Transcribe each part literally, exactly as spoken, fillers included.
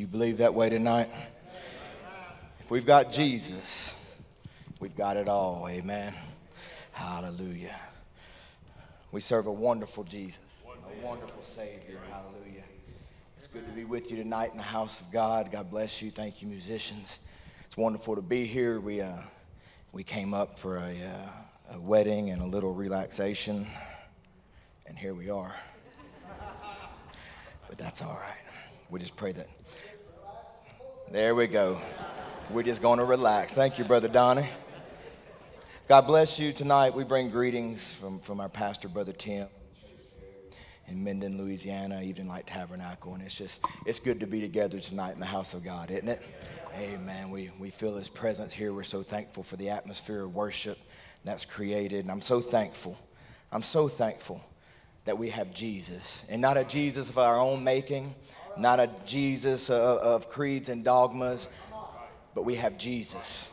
Do you believe that way tonight? If we've got Jesus, we've got it all. Amen. Hallelujah. We serve a wonderful Jesus, a wonderful Savior. Hallelujah. It's good to be with you tonight in the house of God. God bless you. Thank you, musicians. It's wonderful to be here. We uh, we came up for a, uh, a wedding and a little relaxation, and here we are. But that's all right. We just pray that. There we go. We're just going to relax. Thank you, Brother Donnie. God bless you tonight. We bring greetings from, from our pastor, Brother Tim, in Minden, Louisiana, Evening Light Tabernacle. And it's just, it's good to be together tonight in the house of God, isn't it? Amen. We, we feel his presence here. We're so thankful for the atmosphere of worship that's created. And I'm so thankful. I'm so thankful that we have Jesus. And not a Jesus of our own making, not a Jesus of, of creeds and dogmas, but we have Jesus.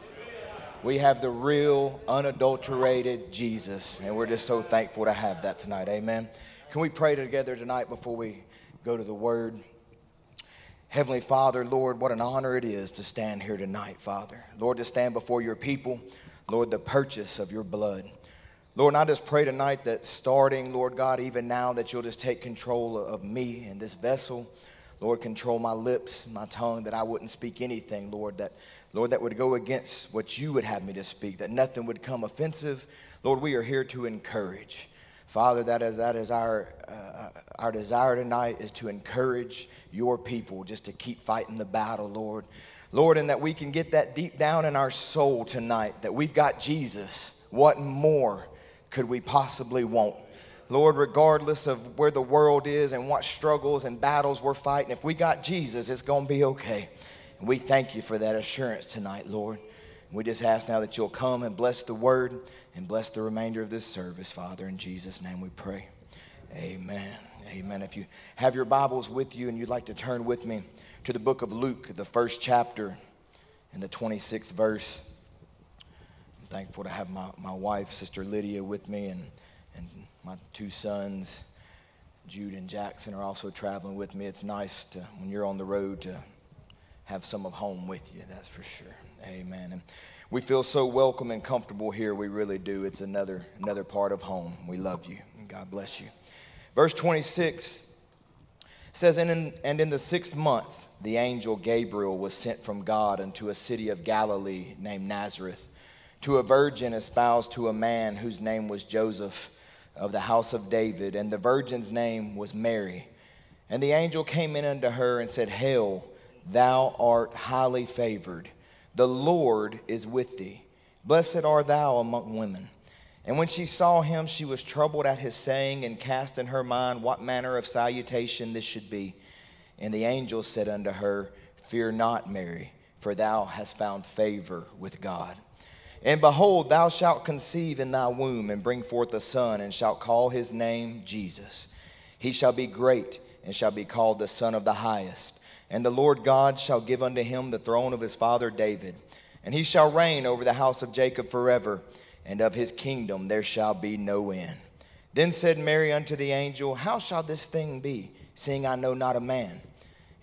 We have the real, unadulterated Jesus, and we're just so thankful to have that tonight. Amen. Can we pray together tonight before we go to the Word? Heavenly Father, Lord, what an honor it is to stand here tonight, Father. Lord, to stand before your people, Lord, the purchase of your blood. Lord, and I just pray tonight that starting, Lord God, even now, that you'll just take control of me and this vessel. Lord, control my lips, my tongue, that I wouldn't speak anything, Lord, that Lord, that would go against what you would have me to speak, that nothing would come offensive. Lord, we are here to encourage. Father, that is, that is our, uh, our desire tonight, is to encourage your people just to keep fighting the battle, Lord. Lord, and that we can get that deep down in our soul tonight, that we've got Jesus. What more could we possibly want? Lord, regardless of where the world is and what struggles and battles we're fighting, if we got Jesus, it's going to be okay. And we thank you for that assurance tonight, Lord. And we just ask now that you'll come and bless the word and bless the remainder of this service, Father. In Jesus' name we pray. Amen. Amen. If you have your Bibles with you and you'd like to turn with me to the book of Luke, the first chapter and the twenty-sixth verse. I'm thankful to have my, my wife, Sister Lydia, with me, and and my two sons, Jude and Jackson, are also traveling with me. It's nice to, when you're on the road, to have some of home with you, that's for sure. Amen. And we feel so welcome and comfortable here. We really do. It's another, another part of home. We love you, and God bless you. Verse twenty-six says, and in, and in the sixth month, the angel Gabriel was sent from God unto a city of Galilee named Nazareth, to a virgin espoused to a man whose name was Joseph, of the house of David, and the virgin's name was Mary. And the angel came in unto her and said, Hail, thou art highly favored. The Lord is with thee. Blessed art thou among women. And when she saw him, she was troubled at his saying, and cast in her mind what manner of salutation this should be. And the angel said unto her, Fear not, Mary, for thou hast found favor with God. And behold, thou shalt conceive in thy womb, and bring forth a son, and shalt call his name Jesus. He shall be great, and shall be called the Son of the Highest. And the Lord God shall give unto him the throne of his father David. And he shall reign over the house of Jacob forever, and of his kingdom there shall be no end. Then said Mary unto the angel, How shall this thing be, seeing I know not a man?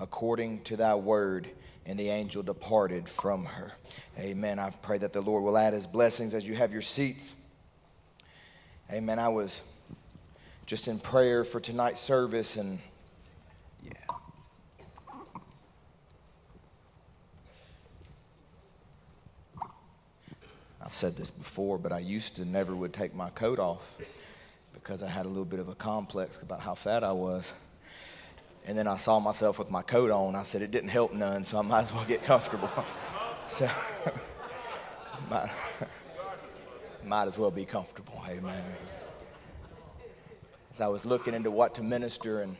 according to thy word. And the angel departed from her. Amen. I pray that the Lord will add his blessings as you have your seats. Amen. I was just in prayer for tonight's service, and yeah. I've said this before, but I used to never would take my coat off because I had a little bit of a complex about how fat I was. And then I saw myself with my coat on. I said, it didn't help none, so I might as well get comfortable. So, might, might as well be comfortable, amen. As I was looking into what to minister, and,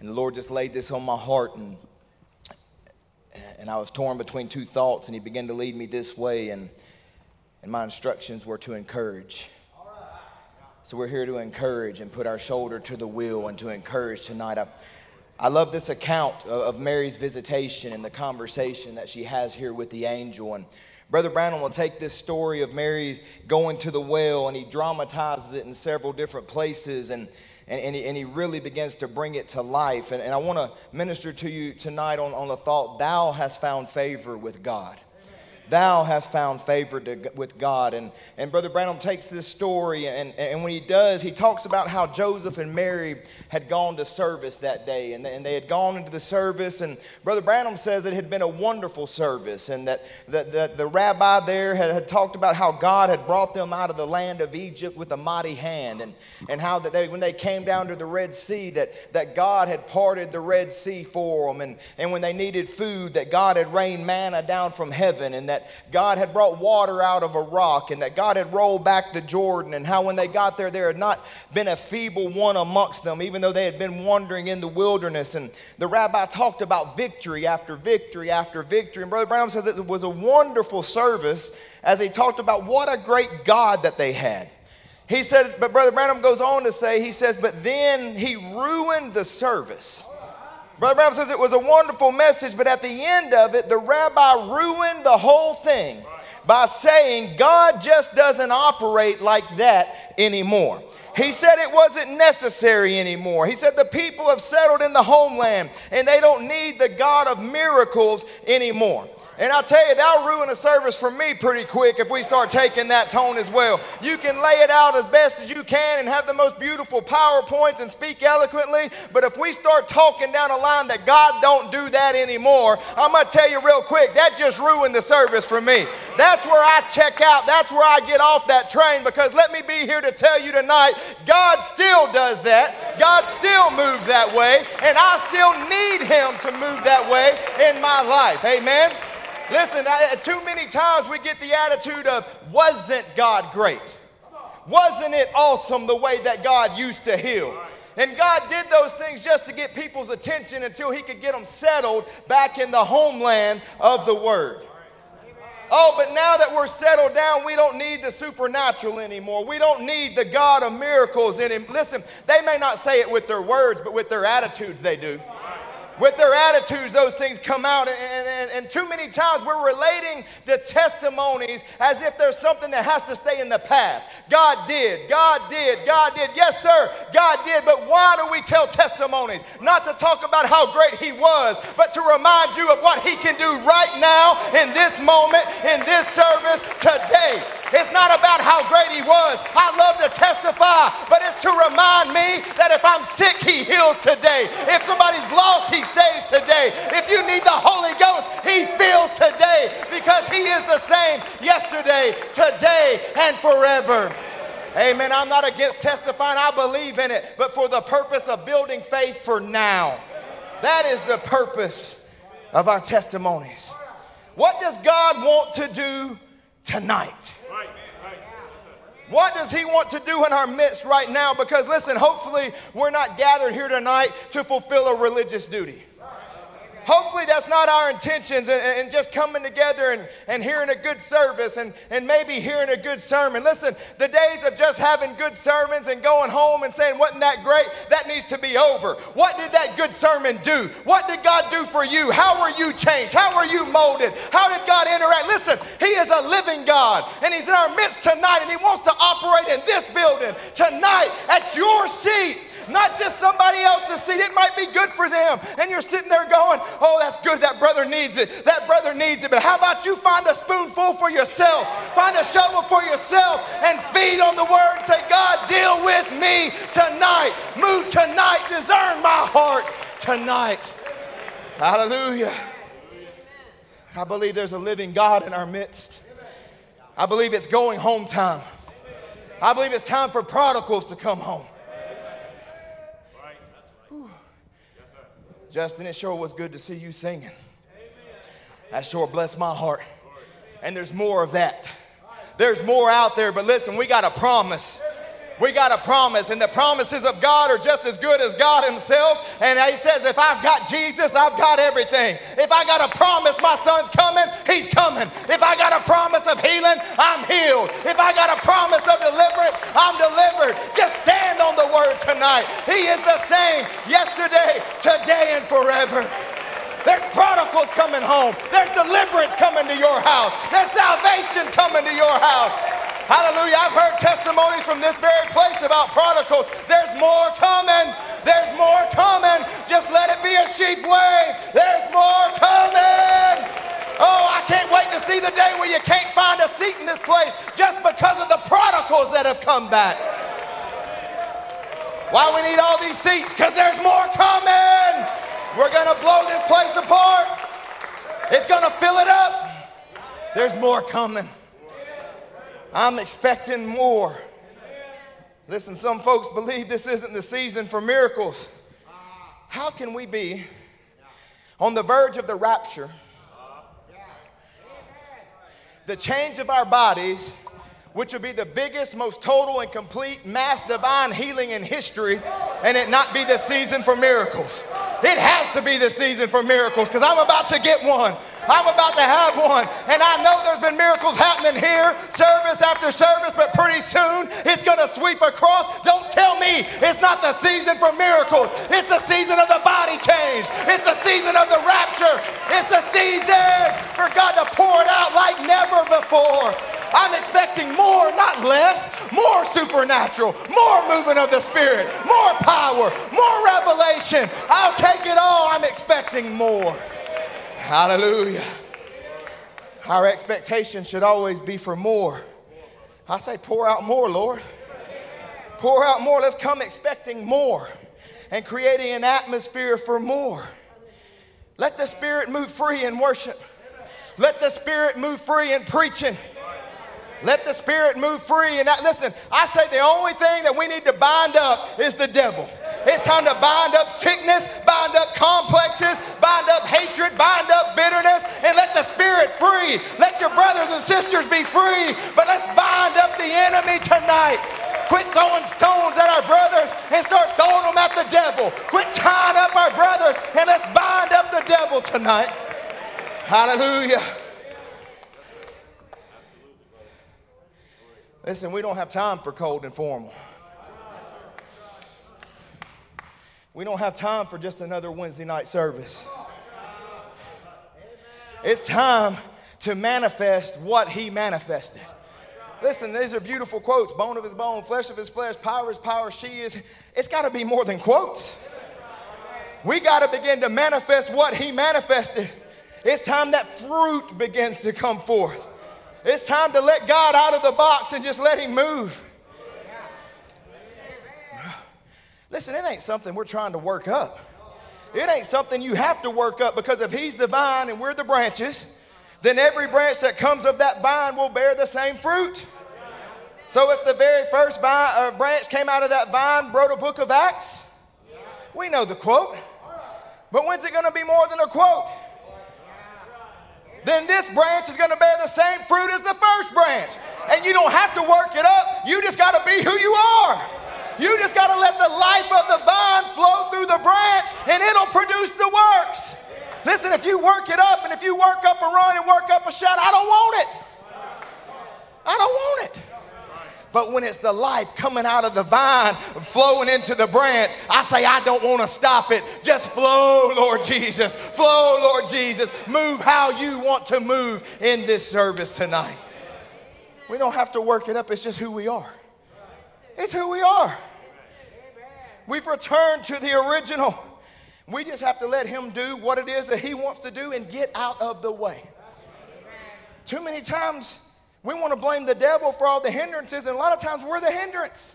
and the Lord just laid this on my heart, and and I was torn between two thoughts, and he began to lead me this way, and and my instructions were to encourage. So we're here to encourage and put our shoulder to the wheel and to encourage tonight. I, I love this account of, of Mary's visitation and the conversation that she has here with the angel. And Brother Brown will take this story of Mary going to the well, and he dramatizes it in several different places, and And, and, he, and he really begins to bring it to life. And, and I want to minister to you tonight on, on the thought, thou hast found favor with God. Thou hast found favor to, with God. And, and Brother Branham takes this story, and, and when he does, he talks about how Joseph and Mary had gone to service that day. And, and they had gone into the service, and Brother Branham says it had been a wonderful service, and that, that, that the rabbi there had, had talked about how God had brought them out of the land of Egypt with a mighty hand, and, and how that they, when they came down to the Red Sea, that, that God had parted the Red Sea for them. And, and when they needed food, that God had rained manna down from heaven, and that God had brought water out of a rock, and that God had rolled back the Jordan, and how when they got there, there had not been a feeble one amongst them, even though they had been wandering in the wilderness. And the rabbi talked about victory after victory after victory. And Brother Brown says it was a wonderful service as he talked about what a great God that they had. He said, but Brother Branham goes on to say, he says, but then he ruined the service. Brother Brown says it was a wonderful message, but at the end of it, the rabbi ruined the whole thing by saying God just doesn't operate like that anymore. He said it wasn't necessary anymore. He said the people have settled in the homeland, and they don't need the God of miracles anymore. And I tell you, that'll ruin a service for me pretty quick if we start taking that tone as well. You can lay it out as best as you can and have the most beautiful PowerPoints and speak eloquently, but if we start talking down a line that God don't do that anymore, I'm going to tell you real quick, that just ruined the service for me. That's where I check out. That's where I get off that train, because let me be here to tell you tonight, God still does that. God still moves that way, and I still need him to move that way in my life. Amen? Listen, I, too many times we get the attitude of, wasn't God great? Wasn't it awesome the way that God used to heal? And God did those things just to get people's attention until he could get them settled back in the homeland of the Word. Oh, but now that we're settled down, we don't need the supernatural anymore. We don't need the God of miracles anymore. Listen, they may not say it with their words, but with their attitudes they do. With their attitudes, those things come out, and, and, and too many times we're relating the testimonies as if there's something that has to stay in the past. God did, God did, God did. Yes, sir, God did, but why do we tell testimonies? Not to talk about how great he was, but to remind you of what he can do right now, in this moment, in this service, today. It's not about how great he was. I love to testify, but it's to remind me that if I'm sick, he heals today. If somebody's lost, he saves today. If you need the Holy Ghost, he fills today, because he is the same yesterday, today, and forever. Amen. I'm not against testifying. I believe in it, but for the purpose of building faith for now. That is the purpose of our testimonies. What does God want to do tonight? What does he want to do in our midst right now? Because listen, hopefully we're not gathered here tonight to fulfill a religious duty. Hopefully that's not our intentions, and, and just coming together and, and hearing a good service, and, and maybe hearing a good sermon. Listen, the days of just having good sermons and going home and saying, wasn't that great? That needs to be over. What did that good sermon do? What did God do for you? How were you changed? How were you molded? How did God interact? Listen, he is a living God, and he's in our midst tonight, and he wants to operate in this building tonight at your seat. Not just somebody else's seat. It might be good for them. And you're sitting there going, oh, that's good. That brother needs it. That brother needs it. But how about you find a spoonful for yourself? Find a shovel for yourself and feed on the word and say, God, deal with me tonight. Move tonight. Discern my heart tonight. Hallelujah. I believe there's a living God in our midst. I believe it's going home time. I believe it's time for prodigals to come home. Justin, it sure was good to see you singing. That sure blessed my heart. And there's more of that. There's more out there, but listen, we got a promise. we got a promise, and the promises of God are just as good as God himself. And he says, if I've got Jesus, I've got everything. If I got a promise my son's coming, he's coming. If I got a promise of healing, I'm healed. If I got a promise of deliverance, I'm delivered. Just stand on the word tonight. He is the same yesterday, today, and forever. There's prodigals coming home. There's deliverance coming to your house. There's salvation coming to your house. Hallelujah. I've heard testimonies from this very place about prodigals. There's more coming. There's more coming. Just let it be a sheep wave. There's more coming. Oh, I can't wait to see the day where you can't find a seat in this place just because of the prodigals that have come back. Why we need all these seats? Because there's more coming. We're going to blow this place apart. It's going to fill it up. There's more coming. I'm expecting more. Listen, some folks believe this isn't the season for miracles. How can we be on the verge of the rapture, the change of our bodies, which will be the biggest, most total and complete mass divine healing in history, and it not be the season for miracles? It has to be the season for miracles, because I'm about to get one. I'm about to have one, and I know there's been miracles happening here, service after service, but pretty soon it's going to sweep across. Don't tell me it's not the season for miracles. It's the season of the body change. It's the season of the rapture. It's the season for God to pour it out like never before. I'm expecting more, not less, more supernatural, more moving of the Spirit, more power, more revelation. I'll take it all. I'm expecting more. Hallelujah. Our expectation should always be for more. I say, pour out more, Lord. Pour out more. Let's come expecting more and creating an atmosphere for more. Let the Spirit move free in worship. Let the Spirit move free in preaching. Let the Spirit move free. And I, listen, I say the only thing that we need to bind up is the devil. It's time to bind up sickness, bind up complexes, bind up hatred, bind up bitterness, and let the Spirit free. Let your brothers and sisters be free, but let's bind up the enemy tonight. Quit throwing stones at our brothers and start throwing them at the devil. Quit tying up our brothers and let's bind up the devil tonight. Hallelujah. Listen, we don't have time for cold and formal. We don't have time for just another Wednesday night service. It's time to manifest what he manifested. Listen, these are beautiful quotes. Bone of his bone, flesh of his flesh, power is power, she is. It's got to be more than quotes. We got to begin to manifest what he manifested. It's time that fruit begins to come forth. It's time to let God out of the box and just let him move. Listen, it ain't something we're trying to work up. It ain't something you have to work up, because if he's the vine and we're the branches, then every branch that comes of that vine will bear the same fruit. So if the very first vine, uh, branch came out of that vine, wrote a book of Acts, we know the quote. But when's it going to be more than a quote? Then this branch is going to bear the same fruit as the first branch. And you don't have to work it up. You just got to be who you are. You just got to let the life of the vine flow through the branch, and it'll produce the works. Listen, if you work it up, and if you work up a run and work up a shot, I don't want it. I don't want it. But when it's the life coming out of the vine, flowing into the branch, I say, I don't want to stop it. Just flow, Lord Jesus. Flow, Lord Jesus. Move how you want to move in this service tonight. We don't have to work it up. It's just who we are. It's who we are. We've returned to the original. We just have to let him do what it is that he wants to do and get out of the way. Too many times we want to blame the devil for all the hindrances, and a lot of times we're the hindrance.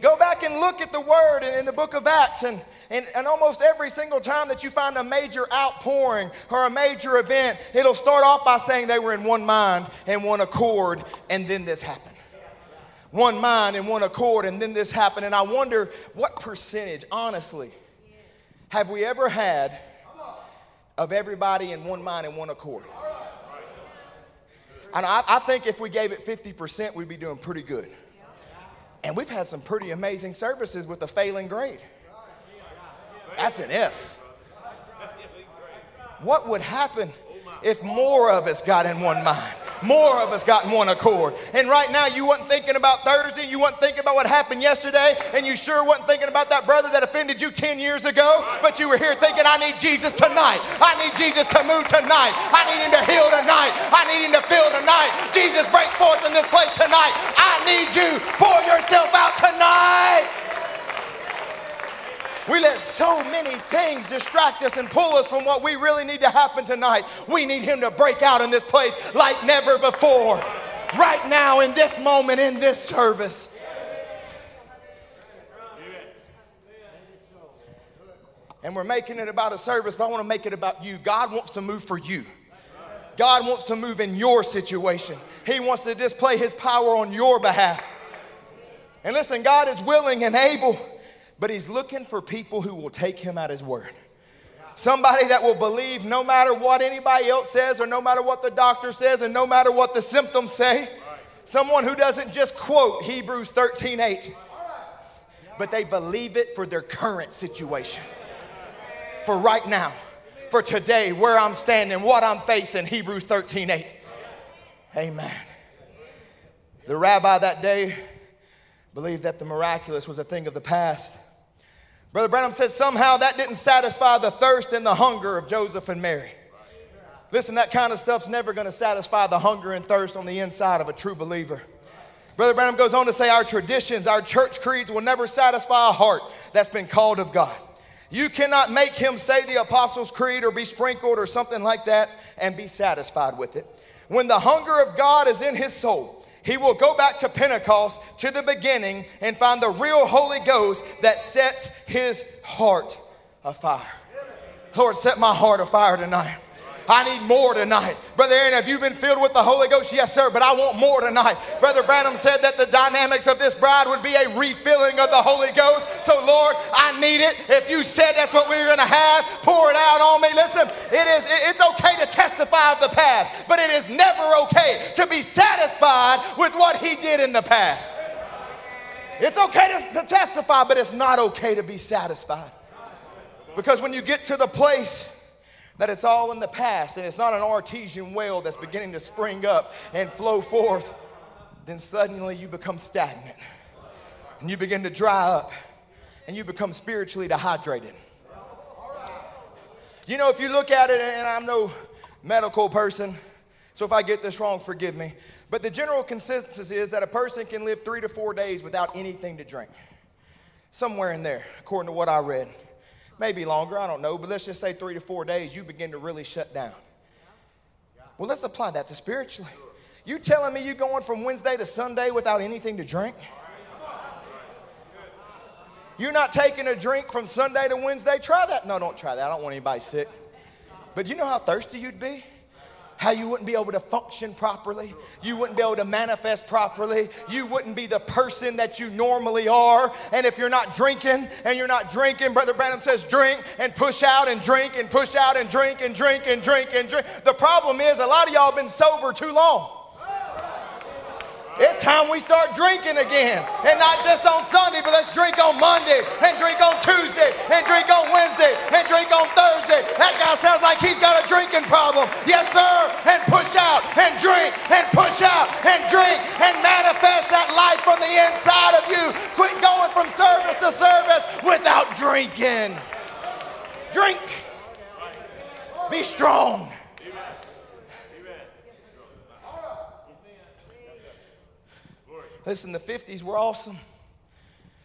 Go back and look at the word in, in the book of Acts, and, and, and almost every single time that you find a major outpouring or a major event, it'll start off by saying they were in one mind and one accord, and then this happened. One mind and one accord, and then this happened. And I wonder what percentage, honestly, have we ever had of everybody in one mind and one accord? And I, I think if we gave it fifty percent, we'd be doing pretty good. And we've had some pretty amazing services with a failing grade. That's an F. What would happen if more of us got in one mind? More of us got in one accord. And right now, you weren't thinking about Thursday. You weren't thinking about what happened yesterday. And you sure weren't thinking about that brother that offended you ten years ago. But you were here thinking, I need Jesus tonight. I need Jesus to move tonight. I need him to heal tonight. I need him to fill tonight. Jesus, break forth in this place tonight. I need you. Pour yourself out tonight. We let so many things distract us and pull us from what we really need to happen tonight. We need him to break out in this place like never before. Right now, in this moment, in this service. And we're making it about a service, but I want to make it about you. God wants to move for you. God wants to move in your situation. He wants to display his power on your behalf. And listen, God is willing and able. But he's looking for people who will take him at his word. Somebody that will believe no matter what anybody else says, or no matter what the doctor says, and no matter what the symptoms say. Someone who doesn't just quote Hebrews thirteen eight, but they believe it for their current situation. For right now, for today, where I'm standing, what I'm facing, Hebrews thirteen eight. Amen. The rabbi that day believed that the miraculous was a thing of the past. Brother Branham said somehow that didn't satisfy the thirst and the hunger of Joseph and Mary. Listen, that kind of stuff's never going to satisfy the hunger and thirst on the inside of a true believer. Brother Branham goes on to say our traditions, our church creeds will never satisfy a heart that's been called of God. You cannot make him say the Apostles' Creed or be sprinkled or something like that and be satisfied with it. When the hunger of God is in his soul, he will go back to Pentecost, to the beginning, and find the real Holy Ghost that sets his heart afire. Lord, set my heart afire tonight. I need more tonight. Brother Aaron, have you been filled with the Holy Ghost? Yes, sir, but I want more tonight. Brother Branham said that the dynamics of this bride would be a refilling of the Holy Ghost. So, Lord, I need it. If you said that's what we were going to have, pour it out on me. Listen, it is, it's okay to testify of the past, but it is never okay to be satisfied with what he did in the past. It's okay to, to testify, but it's not okay to be satisfied. Because when you get to the place that it's all in the past and it's not an artesian well that's beginning to spring up and flow forth, then suddenly you become stagnant and you begin to dry up and you become spiritually dehydrated. You know, if you look at it, and I'm no medical person, so if I get this wrong, forgive me, but the general consensus is that a person can live three to four days without anything to drink. Somewhere in there, according to what I read. Maybe longer, I don't know, but let's just say three to four days, you begin to really shut down. Well, let's apply that to spiritually. You telling me you're going from Wednesday to Sunday without anything to drink? You're not taking a drink from Sunday to Wednesday? Try that. No, don't try that. I don't want anybody sick. But you know how thirsty you'd be? How you wouldn't be able to function properly. You wouldn't be able to manifest properly. You wouldn't be the person that you normally are. And if you're not drinking and you're not drinking, Brother Branham says drink and push out and drink and push out and drink and drink and drink and drink. The problem is a lot of y'all been sober too long. It's time we start drinking again, and not just on Sunday, but let's drink on Monday, and drink on Tuesday, and drink on Wednesday, and drink on Thursday. That guy sounds like he's got a drinking problem. Yes, sir, and push out, and drink, and push out, and drink, and manifest that life from the inside of you. Quit going from service to service without drinking. Drink. Be strong. Listen, the fifties were awesome.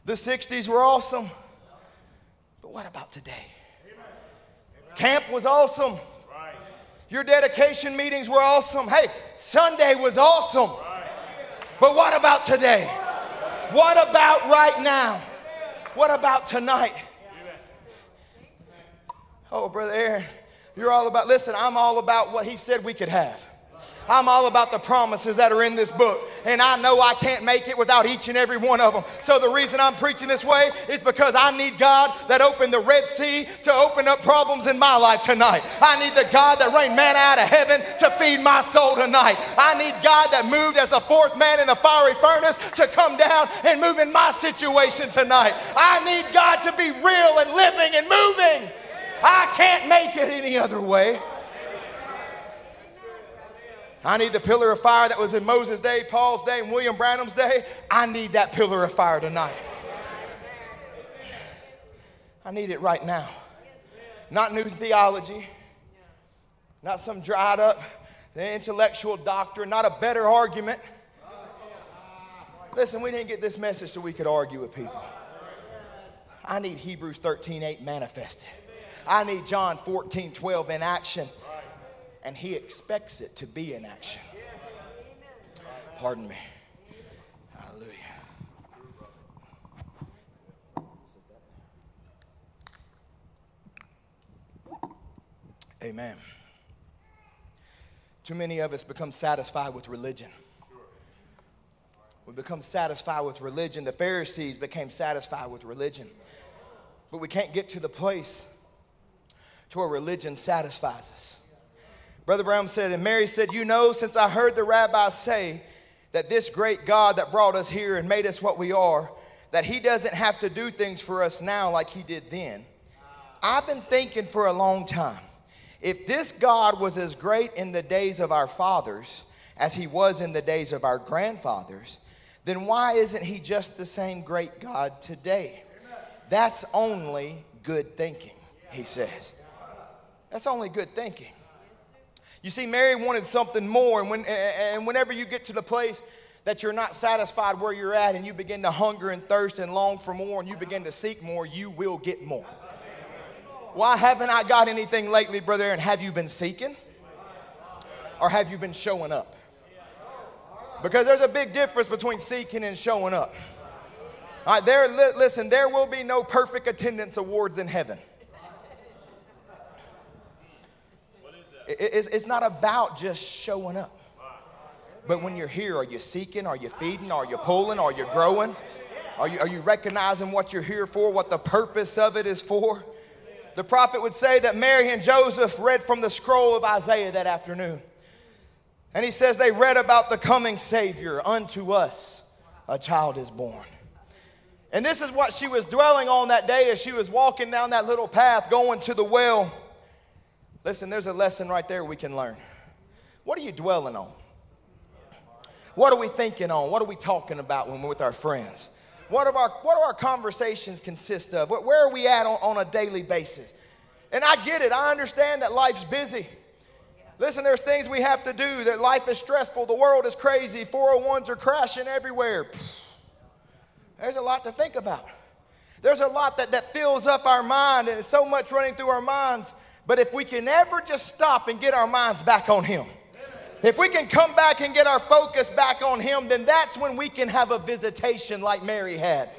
The sixties were awesome. But what about today? Camp was awesome. Your dedication meetings were awesome. Hey, Sunday was awesome. But what about today? What about right now? What about tonight? Oh, Brother Aaron, you're all about, listen, I'm all about what he said we could have. I'm all about the promises that are in this book. and I know I can't make it without each and every one of them. So the reason I'm preaching this way is because I need God that opened the Red Sea to open up problems in my life tonight. I need the God that rained manna out of heaven to feed my soul tonight. I need God that moved as the fourth man in the fiery furnace to come down and move in my situation tonight. I need God to be real and living and moving. I can't make it any other way. I need the pillar of fire that was in Moses' day, Paul's day, and William Branham's day. I need that pillar of fire tonight. I need it right now. Not new theology, not some dried up intellectual doctrine, not a better argument. Listen, we didn't get this message so we could argue with people. I need Hebrews thirteen eight manifested. I need John fourteen twelve in action. And he expects it to be in action. Pardon me. Hallelujah. Amen. Too many of us become satisfied with religion. We become satisfied with religion. The Pharisees became satisfied with religion. But we can't get to the place to where religion satisfies us. Brother Brown said, and Mary said, you know, since I heard the rabbi say that this great God that brought us here and made us what we are, that he doesn't have to do things for us now like he did then. I've been thinking for a long time, if this God was as great in the days of our fathers as he was in the days of our grandfathers, then why isn't he just the same great God today? That's only good thinking, he says. That's only good thinking. You see, Mary wanted something more, and, when, and whenever you get to the place that you're not satisfied where you're at and you begin to hunger and thirst and long for more and you begin to seek more, you will get more. Why haven't I got anything lately, Brother Aaron? Have you been seeking? Or have you been showing up? Because there's a big difference between seeking and showing up. All right, there, listen, there will be no perfect attendance awards in heaven. It's not about just showing up. But when you're here, are you seeking? Are you feeding? Are you pulling? Are you growing? Are you, are you recognizing what you're here for, what the purpose of it is for? The prophet would say that Mary and Joseph read from the scroll of Isaiah that afternoon. And he says they read about the coming Savior. Unto us a child is born. And this is what she was dwelling on that day as she was walking down that little path going to the well. Listen, there's a lesson right there we can learn. What are you dwelling on? What are we thinking on? What are we talking about when we're with our friends? What are our, what are our conversations consist of? Where are we at on, on a daily basis? And I get it. I understand that life's busy. Listen, there's things we have to do. That life is stressful. The world is crazy. four oh ones are crashing everywhere. There's a lot to think about. There's a lot that, that fills up our mind, and it's so much running through our minds. But if we can ever just stop and get our minds back on him, if we can come back and get our focus back on him, then that's when we can have a visitation like Mary had.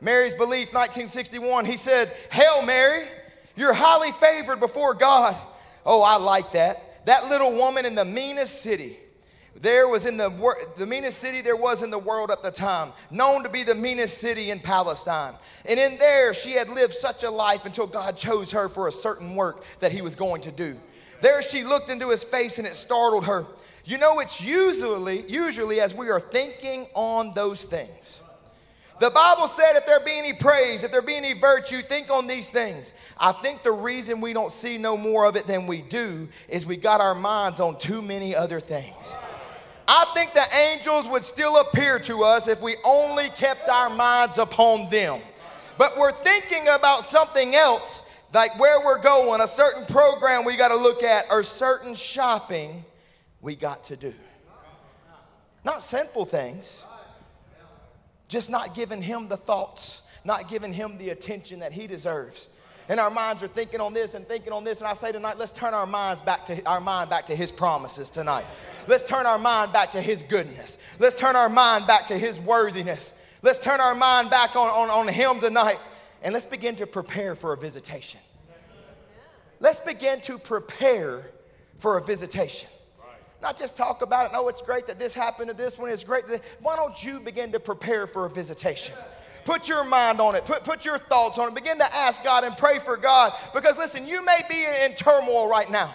Mary's Belief, nineteen sixty-one, he said, Hail Mary, you're highly favored before God. Oh, I like that. That little woman in the meanest city. There was in the, wor the meanest city there was in the world at the time, known to be the meanest city in Palestine. And in there, she had lived such a life until God chose her for a certain work that he was going to do. There she looked into his face and it startled her. You know, it's usually, usually as we are thinking on those things. The Bible said if there be any praise, if there be any virtue, think on these things. I think the reason we don't see no more of it than we do is we got our minds on too many other things. I think the angels would still appear to us if we only kept our minds upon them. But we're thinking about something else, like where we're going, a certain program we got to look at, or certain shopping we got to do. Not sinful things, just not giving him the thoughts, not giving him the attention that he deserves. And our minds are thinking on this and thinking on this. And I say tonight, let's turn our minds back to our mind back to his promises tonight. Let's turn our mind back to his goodness. Let's turn our mind back to his worthiness. Let's turn our mind back on, on, on him tonight. And let's begin to prepare for a visitation. Let's begin to prepare for a visitation. Not just talk about it. No, it's great that this happened to this one. It's great that this. Why don't you begin to prepare for a visitation? Put your mind on it. Put, put your thoughts on it. Begin to ask God and pray for God. Because, listen, you may be in turmoil right now.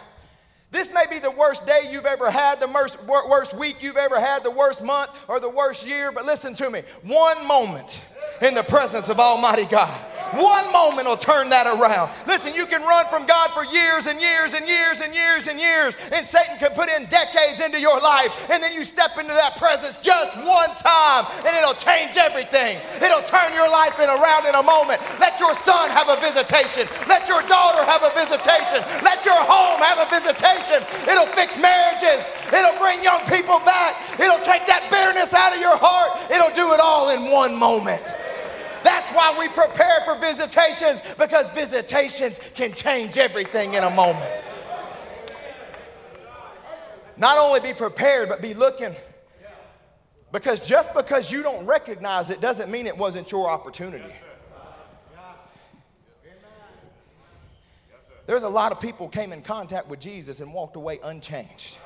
This may be the worst day you've ever had, the worst, worst week you've ever had, the worst month or the worst year. But listen to me. One moment in the presence of Almighty God. One moment will turn that around. Listen, you can run from God for years and years and years and years and years, and Satan can put in decades into your life, and then you step into that presence just one time, and it'll change everything. It'll turn your life in around in a moment. Let your son have a visitation. Let your daughter have a visitation. Let your home have a visitation. It'll fix marriages. It'll bring young people back. It'll take that bitterness out of your heart. It'll do it all in one moment. That's why we prepare for visitations, because visitations can change everything in a moment. Not only be prepared, but be looking. Because just because you don't recognize it doesn't mean it wasn't your opportunity. There's a lot of people came in contact with Jesus and walked away unchanged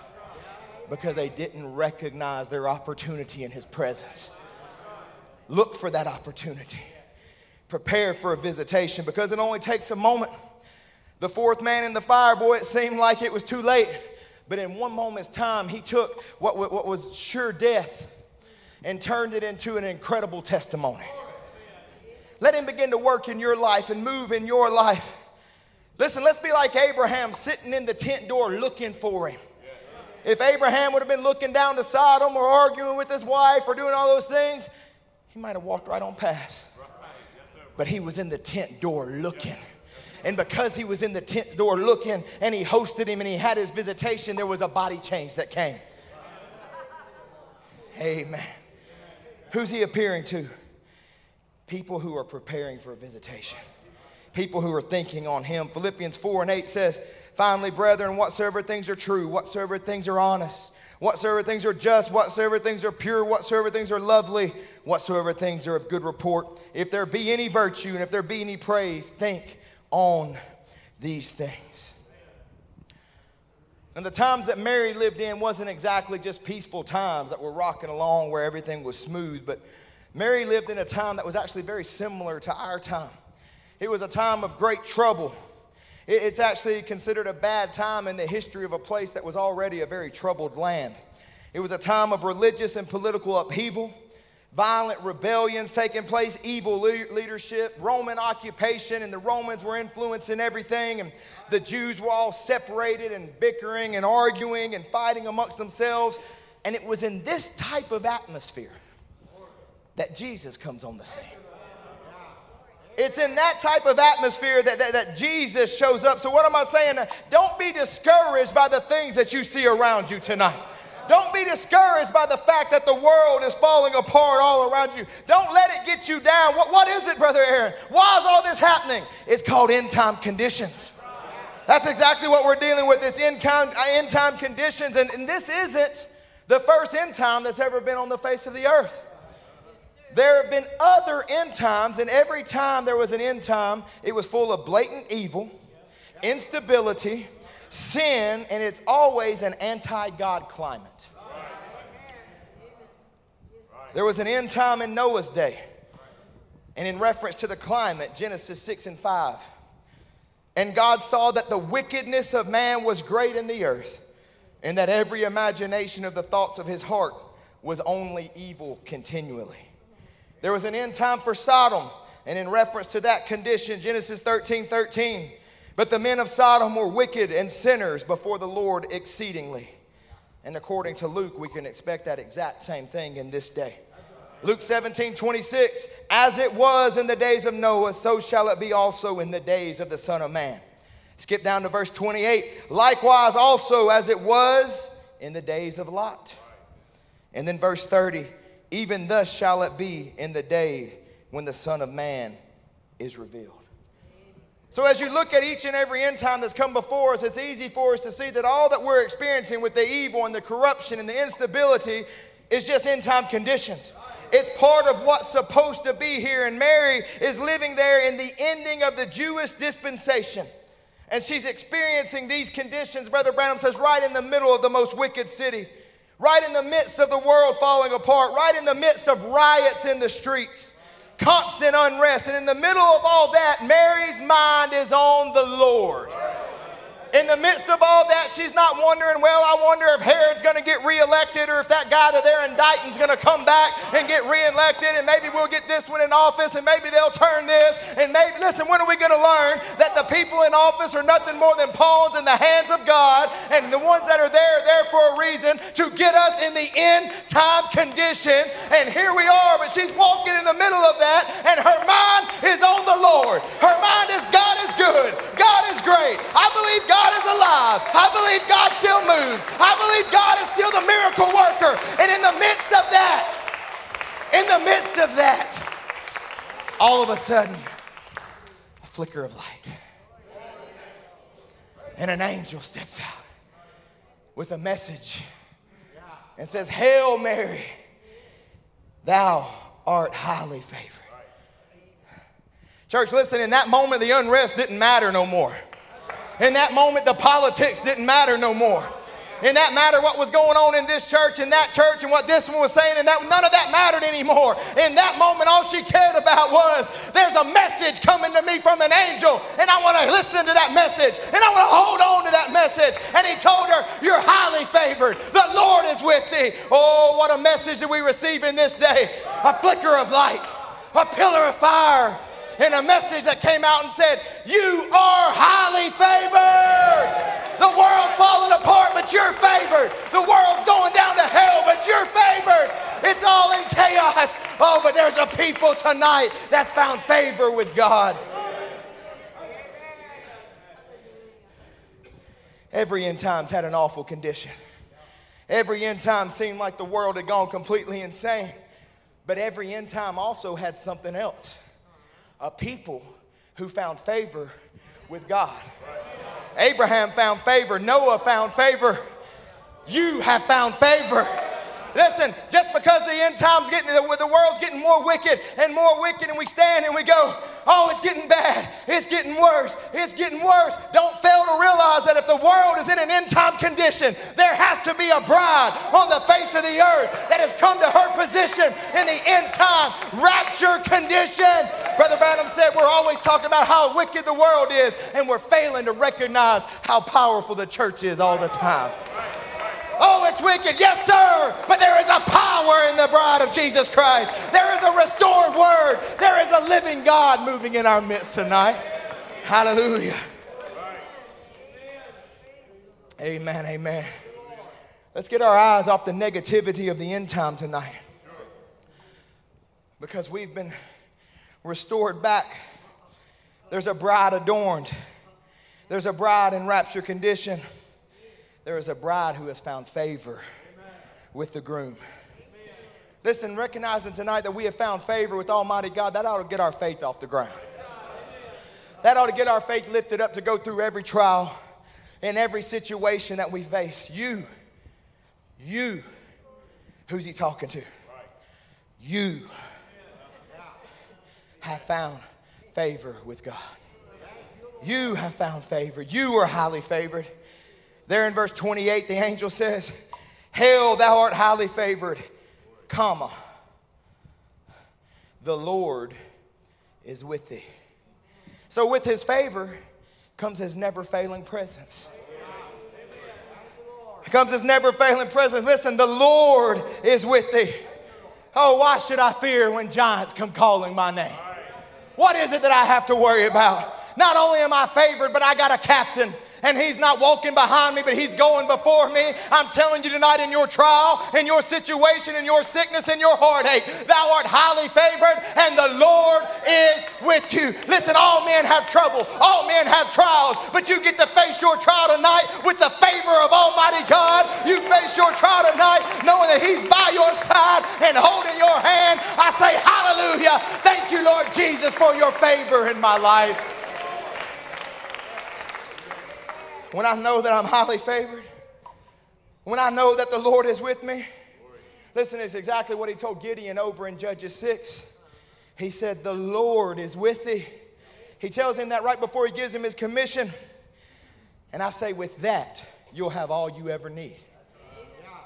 because they didn't recognize their opportunity in his presence. Look for that opportunity. Prepare for a visitation, because it only takes a moment. The fourth man in the fire, boy, it seemed like it was too late. But in one moment's time, he took what, what was sure death and turned it into an incredible testimony. Let him begin to work in your life and move in your life. Listen, let's be like Abraham sitting in the tent door looking for him. If Abraham would have been looking down to Sodom or arguing with his wife or doing all those things, he might have walked right on past. But he was in the tent door looking. And because he was in the tent door looking and he hosted him and he had his visitation, there was a body change that came. Amen. Who's he appearing to? People who are preparing for a visitation. People who are thinking on him. Philippians four and eight says, "Finally, brethren, whatsoever things are true, whatsoever things are honest, whatsoever things are just, whatsoever things are pure, whatsoever things are lovely, whatsoever things are of good report, if there be any virtue and if there be any praise, think on these things." And the times that Mary lived in wasn't exactly just peaceful times that were rocking along where everything was smooth, but Mary lived in a time that was actually very similar to our time. It was a time of great trouble. It's actually considered a bad time in the history of a place that was already a very troubled land. It was a time of religious and political upheaval, violent rebellions taking place, evil leadership, Roman occupation, and the Romans were influencing everything, and the Jews were all separated and bickering and arguing and fighting amongst themselves. And it was in this type of atmosphere that Jesus comes on the scene. It's in that type of atmosphere that, that, that Jesus shows up. So what am I saying? Don't be discouraged by the things that you see around you tonight. Don't be discouraged by the fact that the world is falling apart all around you. Don't let it get you down. What, what is it, Brother Aaron? Why is all this happening? It's called end-time conditions. That's exactly what we're dealing with. It's end-time, end-time conditions. And, and this isn't the first end time that's ever been on the face of the earth. There have been other end times, and every time there was an end time, it was full of blatant evil, instability, sin, and it's always an anti-God climate. There was an end time in Noah's day, and in reference to the climate, Genesis six and five. "And God saw that the wickedness of man was great in the earth, and that every imagination of the thoughts of his heart was only evil continually." There was an end time for Sodom, and in reference to that condition, Genesis thirteen thirteen, "But the men of Sodom were wicked and sinners before the Lord exceedingly." And according to Luke, we can expect that exact same thing in this day. Luke seventeen twenty-six, "As it was in the days of Noah, so shall it be also in the days of the Son of Man." Skip down to verse twenty-eight, "Likewise also as it was in the days of Lot." And then verse thirty, "Even thus shall it be in the day when the Son of Man is revealed." So as you look at each and every end time that's come before us, it's easy for us to see that all that we're experiencing with the evil and the corruption and the instability is just end time conditions. It's part of what's supposed to be here, and Mary is living there in the ending of the Jewish dispensation. And she's experiencing these conditions, Brother Branham says, right in the middle of the most wicked city, right in the midst of the world falling apart, right in the midst of riots in the streets, constant unrest. And in the middle of all that, Mary's mind is on the Lord. In the midst of all that, she's not wondering, well, I wonder if Herod's going to get reelected or if that guy that they're indicting is going to come back and get reelected, and maybe we'll get this one in office and maybe they'll turn this. And maybe, listen, when are we going to learn that the people in office are nothing more than pawns in the hands of God, and the ones that are there are there for a reason to get us in the end time condition? And here we are, but she's walking in the middle of that, and her mind is on the Lord. Her mind is, God is good. God is great. I believe God God is alive. I believe God still moves. I believe God is still the miracle worker. And in the midst of that, in the midst of that, all of a sudden, a flicker of light. And an angel steps out with a message and says, "Hail Mary, thou art highly favored." Church, listen, in that moment, the unrest didn't matter no more. In that moment, the politics didn't matter no more. In that matter, what was going on in this church and that church and what this one was saying, and that, none of that mattered anymore. In that moment, all she cared about was, there's a message coming to me from an angel, and I want to listen to that message, and I want to hold on to that message. And he told her, you're highly favored. The Lord is with thee. Oh, what a message that we receive in this day. A flicker of light, a pillar of fire, and a message that came out and said, you are highly favored. The world's falling apart, but you're favored. The world's going down to hell, but you're favored. It's all in chaos. Oh, but there's a people tonight that's found favor with God. Every end time's had an awful condition. Every end time seemed like the world had gone completely insane. But every end time also had something else. A people who found favor with God. Abraham found favor. Noah found favor. You have found favor. Listen, just because the end time's getting, the world's getting more wicked and more wicked, and we stand and we go, oh, it's getting bad. It's getting worse. It's getting worse. Don't fail to realize that if the world is in an end time condition, there has to be a bride on the face of the earth that has come to her position in the end time rapture condition. Brother Branham said, we're always talking about how wicked the world is, and we're failing to recognize how powerful the church is all the time. Oh, it's wicked. Yes, sir. But there is a power in the bride of Jesus Christ. There is a restored word. There is a living God moving in our midst tonight. Hallelujah. Amen, amen. Let's get our eyes off the negativity of the end time tonight, because we've been restored back. There's a bride adorned. There's a bride in rapture condition. There is a bride who has found favor with the groom. Amen. Listen, recognizing tonight that we have found favor with Almighty God, that ought to get our faith off the ground. That ought to get our faith lifted up to go through every trial and every situation that we face. You, you, who's he talking to? You have found favor with God. You have found favor. You are highly favored. There in verse twenty-eight, the angel says, hail, thou art highly favored, comma, the Lord is with thee. So with his favor comes his never-failing presence. Comes his never-failing presence. Listen, the Lord is with thee. Oh, why should I fear when giants come calling my name? What is it that I have to worry about? Not only am I favored, but I got a captain. And he's not walking behind me, but he's going before me. I'm telling you tonight, in your trial, in your situation, in your sickness, in your heartache, thou art highly favored, and the Lord is with you. Listen, all men have trouble. All men have trials, but you get to face your trial tonight with the favor of Almighty God. You face your trial tonight knowing that he's by your side and holding your hand. I say hallelujah. Thank you, Lord Jesus, for your favor in my life. When I know that I'm highly favored, when I know that the Lord is with me, listen, it's exactly what he told Gideon over in Judges six. He said, the Lord is with thee. He tells him that right before he gives him his commission. And I say with that, you'll have all you ever need.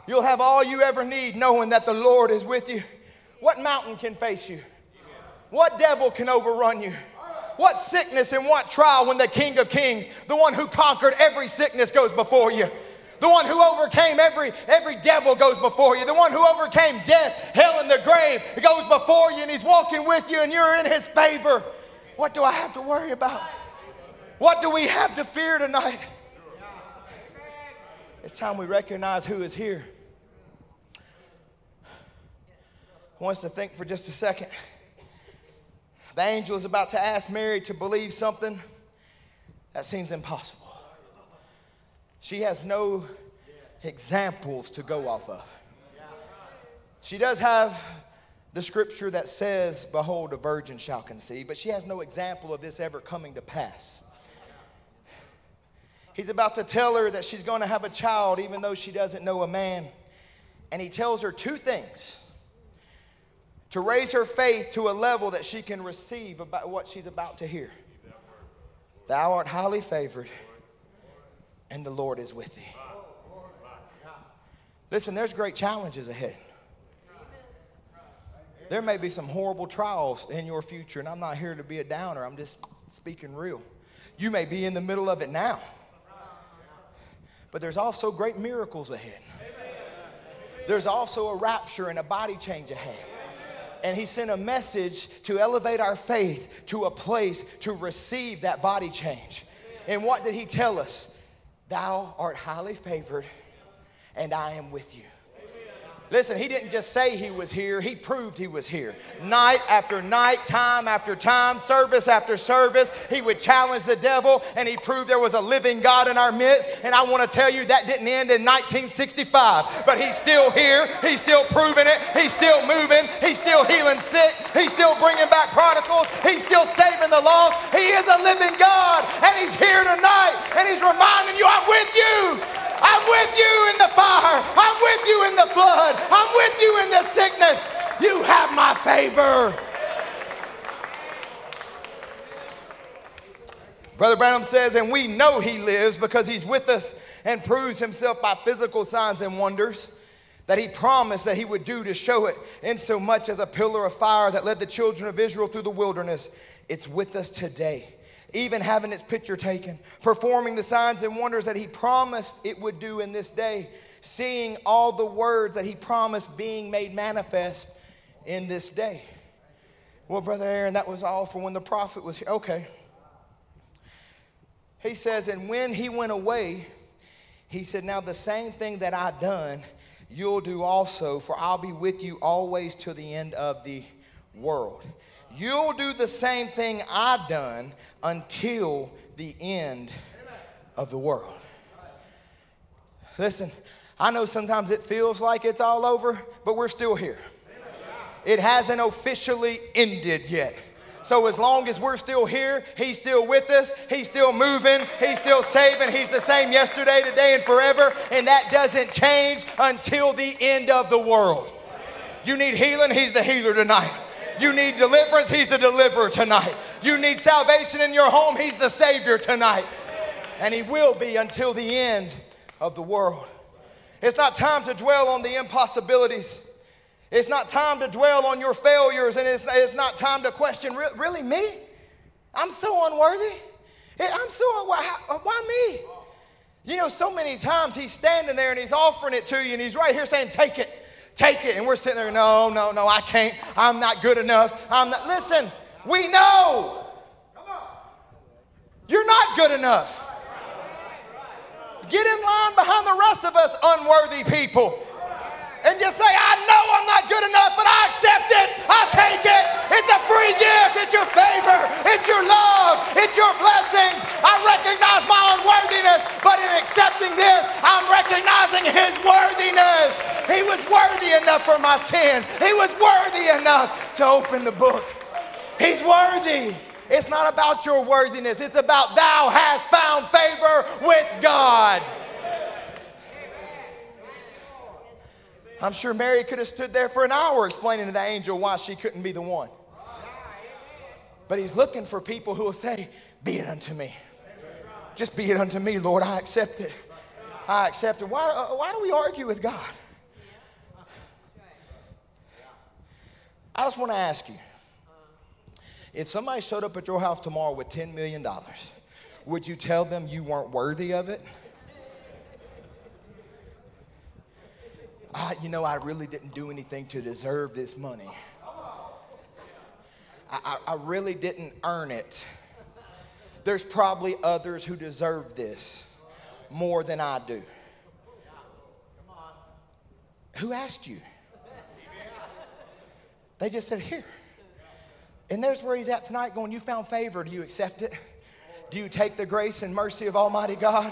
You'll have all you ever need knowing that the Lord is with you. What mountain can face you? What devil can overrun you? What sickness and what trial when the King of Kings, the one who conquered every sickness, goes before you? The one who overcame every, every devil goes before you. The one who overcame death, hell, and the grave goes before you, and he's walking with you, and you're in his favor. What do I have to worry about? What do we have to fear tonight? It's time we recognize who is here. I want us to think for just a second. The angel is about to ask Mary to believe something that seems impossible. She has no examples to go off of. She does have the scripture that says, behold, a virgin shall conceive, but she has no example of this ever coming to pass. He's about to tell her that she's going to have a child even though she doesn't know a man. And he tells her two things: to raise her faith to a level that she can receive about what she's about to hear. Thou art highly favored, and the Lord is with thee. Listen, there's great challenges ahead. There may be some horrible trials in your future, and I'm not here to be a downer. I'm just speaking real. You may be in the middle of it now, but there's also great miracles ahead. There's also a rapture and a body change ahead. And he sent a message to elevate our faith to a place to receive that body change. And what did he tell us? Thou art highly favored, and I am with you. Listen, he didn't just say he was here. He proved he was here. Night after night, time after time, service after service, he would challenge the devil, and he proved there was a living God in our midst. And I want to tell you that didn't end in nineteen sixty-five, but he's still here. He's still proving it. He's still moving. He's still healing sick. He's still bringing back prodigals. He's still saving the lost. He is a living God, and he's here tonight, and he's reminding you, I'm with you. I'm with you in the fire. I'm with you in the flood. I'm with you in the sickness. You have my favor. Brother Branham says, and we know he lives because he's with us and proves himself by physical signs and wonders that he promised that he would do to show it, insomuch as a pillar of fire that led the children of Israel through the wilderness. It's with us today. Even having its picture taken, performing the signs and wonders that he promised it would do in this day, seeing all the words that he promised being made manifest in this day. Well, Brother Aaron, that was all for when the prophet was here. Okay. He says, and when he went away, he said, now the same thing that I done, you'll do also, for I'll be with you always till the end of the world. You'll do the same thing I done until the end of the world. Listen, I know sometimes it feels like it's all over, but we're still here. It hasn't officially ended yet. So as long as we're still here, he's still with us, he's still moving, he's still saving, he's the same yesterday, today, and forever, and that doesn't change until the end of the world. You need healing, he's the healer tonight. You need deliverance, he's the deliverer tonight. You need salvation in your home, he's the Savior tonight. And he will be until the end of the world. It's not time to dwell on the impossibilities. It's not time to dwell on your failures. And it's, it's not time to question, Re- really me? I'm so unworthy. I'm so unworthy. Why me? You know, so many times he's standing there and he's offering it to you, and he's right here saying, take it. Take it. And we're sitting there, no, no, no, I can't. I'm not good enough. I'm not. Listen, we know. You're not good enough. Get in line behind the rest of us unworthy people and just say, I know I'm not good enough, but I accept it. I take it. It's a free gift. It's your favor. It's your love. It's your blessings. I recognize my unworthiness, but in accepting this, I'm recognizing his worthiness. He was worthy enough for my sin. He was worthy enough to open the book. He's worthy. It's not about your worthiness. It's about thou hast found favor with God. I'm sure Mary could have stood there for an hour explaining to the angel why she couldn't be the one. But he's looking for people who will say, be it unto me. Just be it unto me, Lord. I accept it. I accept it. Why, uh, why do we argue with God? I just want to ask you, if somebody showed up at your house tomorrow with ten million dollars, would you tell them you weren't worthy of it? I, you know, I really didn't do anything to deserve this money. I, I, I really didn't earn it. There's probably others who deserve this more than I do. Who asked you? They just said, here. And there's where he's at tonight going, you found favor. Do you accept it? Do you take the grace and mercy of Almighty God?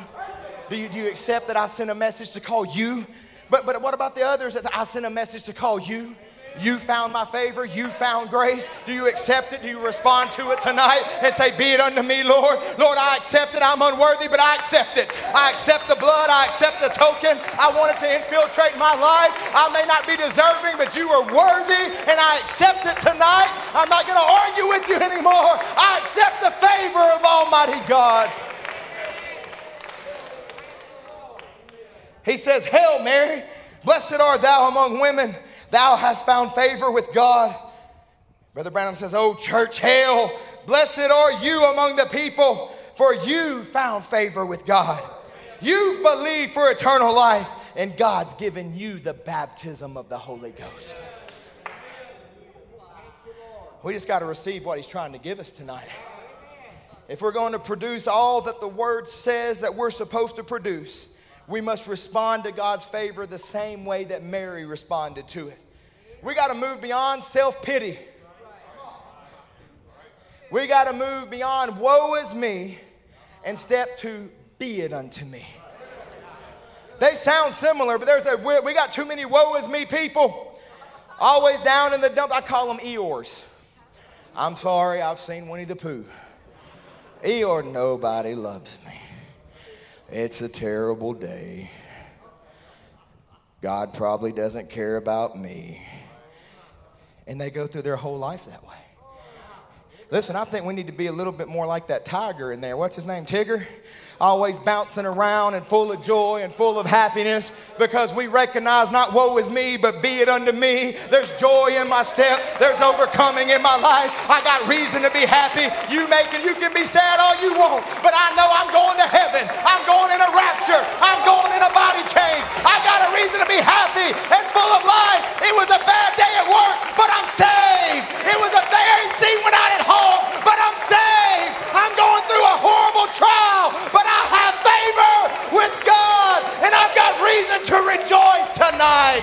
Do you, do you accept that I sent a message to call you? But, but what about the others that I sent a message to call you? You found my favor. You found grace. Do you accept it? Do you respond to it tonight and say, be it unto me, Lord? Lord, I accept it. I'm unworthy, but I accept it. I accept the blood. I accept the token. I want it to infiltrate my life. I may not be deserving, but you are worthy, and I accept it tonight. I'm not going to argue with you anymore. I accept the favor of Almighty God. He says, Hail Mary, blessed art thou among women. Thou hast found favor with God. Brother Branham says, oh, church, hail. Blessed are you among the people, for you found favor with God. You believed for eternal life, and God's given you the baptism of the Holy Ghost. We just got to receive what he's trying to give us tonight. If we're going to produce all that the Word says that we're supposed to produce, we must respond to God's favor the same way that Mary responded to it. We got to move beyond self-pity. We got to move beyond woe is me and step to be it unto me. They sound similar, but there's a, we got too many woe is me people always down in the dump. I call them Eeyores. I'm sorry, I've seen Winnie the Pooh. Eeyore, nobody loves me. It's a terrible day. God probably doesn't care about me. And they go through their whole life that way. Listen, I think we need to be a little bit more like that tiger in there. What's his name? Tigger? Always bouncing around and full of joy and full of happiness because we recognize not woe is me, but be it unto me. There's joy in my step. There's overcoming in my life. I got reason to be happy. You make it. You can be sad all you want, but I know I'm going to heaven. I'm going in a rapture. I'm going in a body change. I got a reason to be happy and full of life. It was a bad day at work, but I'm saved. It was a very scene when I at home. But I'm saved. I'm going through a horrible trial, but I have favor with God, and I've got reason to rejoice tonight.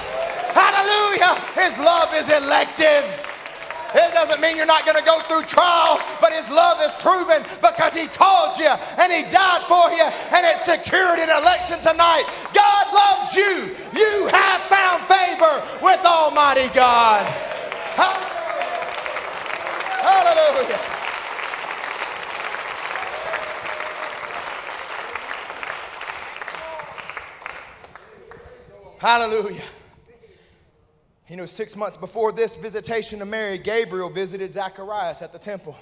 Hallelujah. His love is elective. It doesn't mean you're not going to go through trials, but his love is proven because he called you and he died for you, and it secured an election tonight. God loves you. You have found favor with Almighty God. Hallelujah. Hallelujah. Hallelujah. You know, six months before this visitation to Mary, Gabriel visited Zacharias at the temple.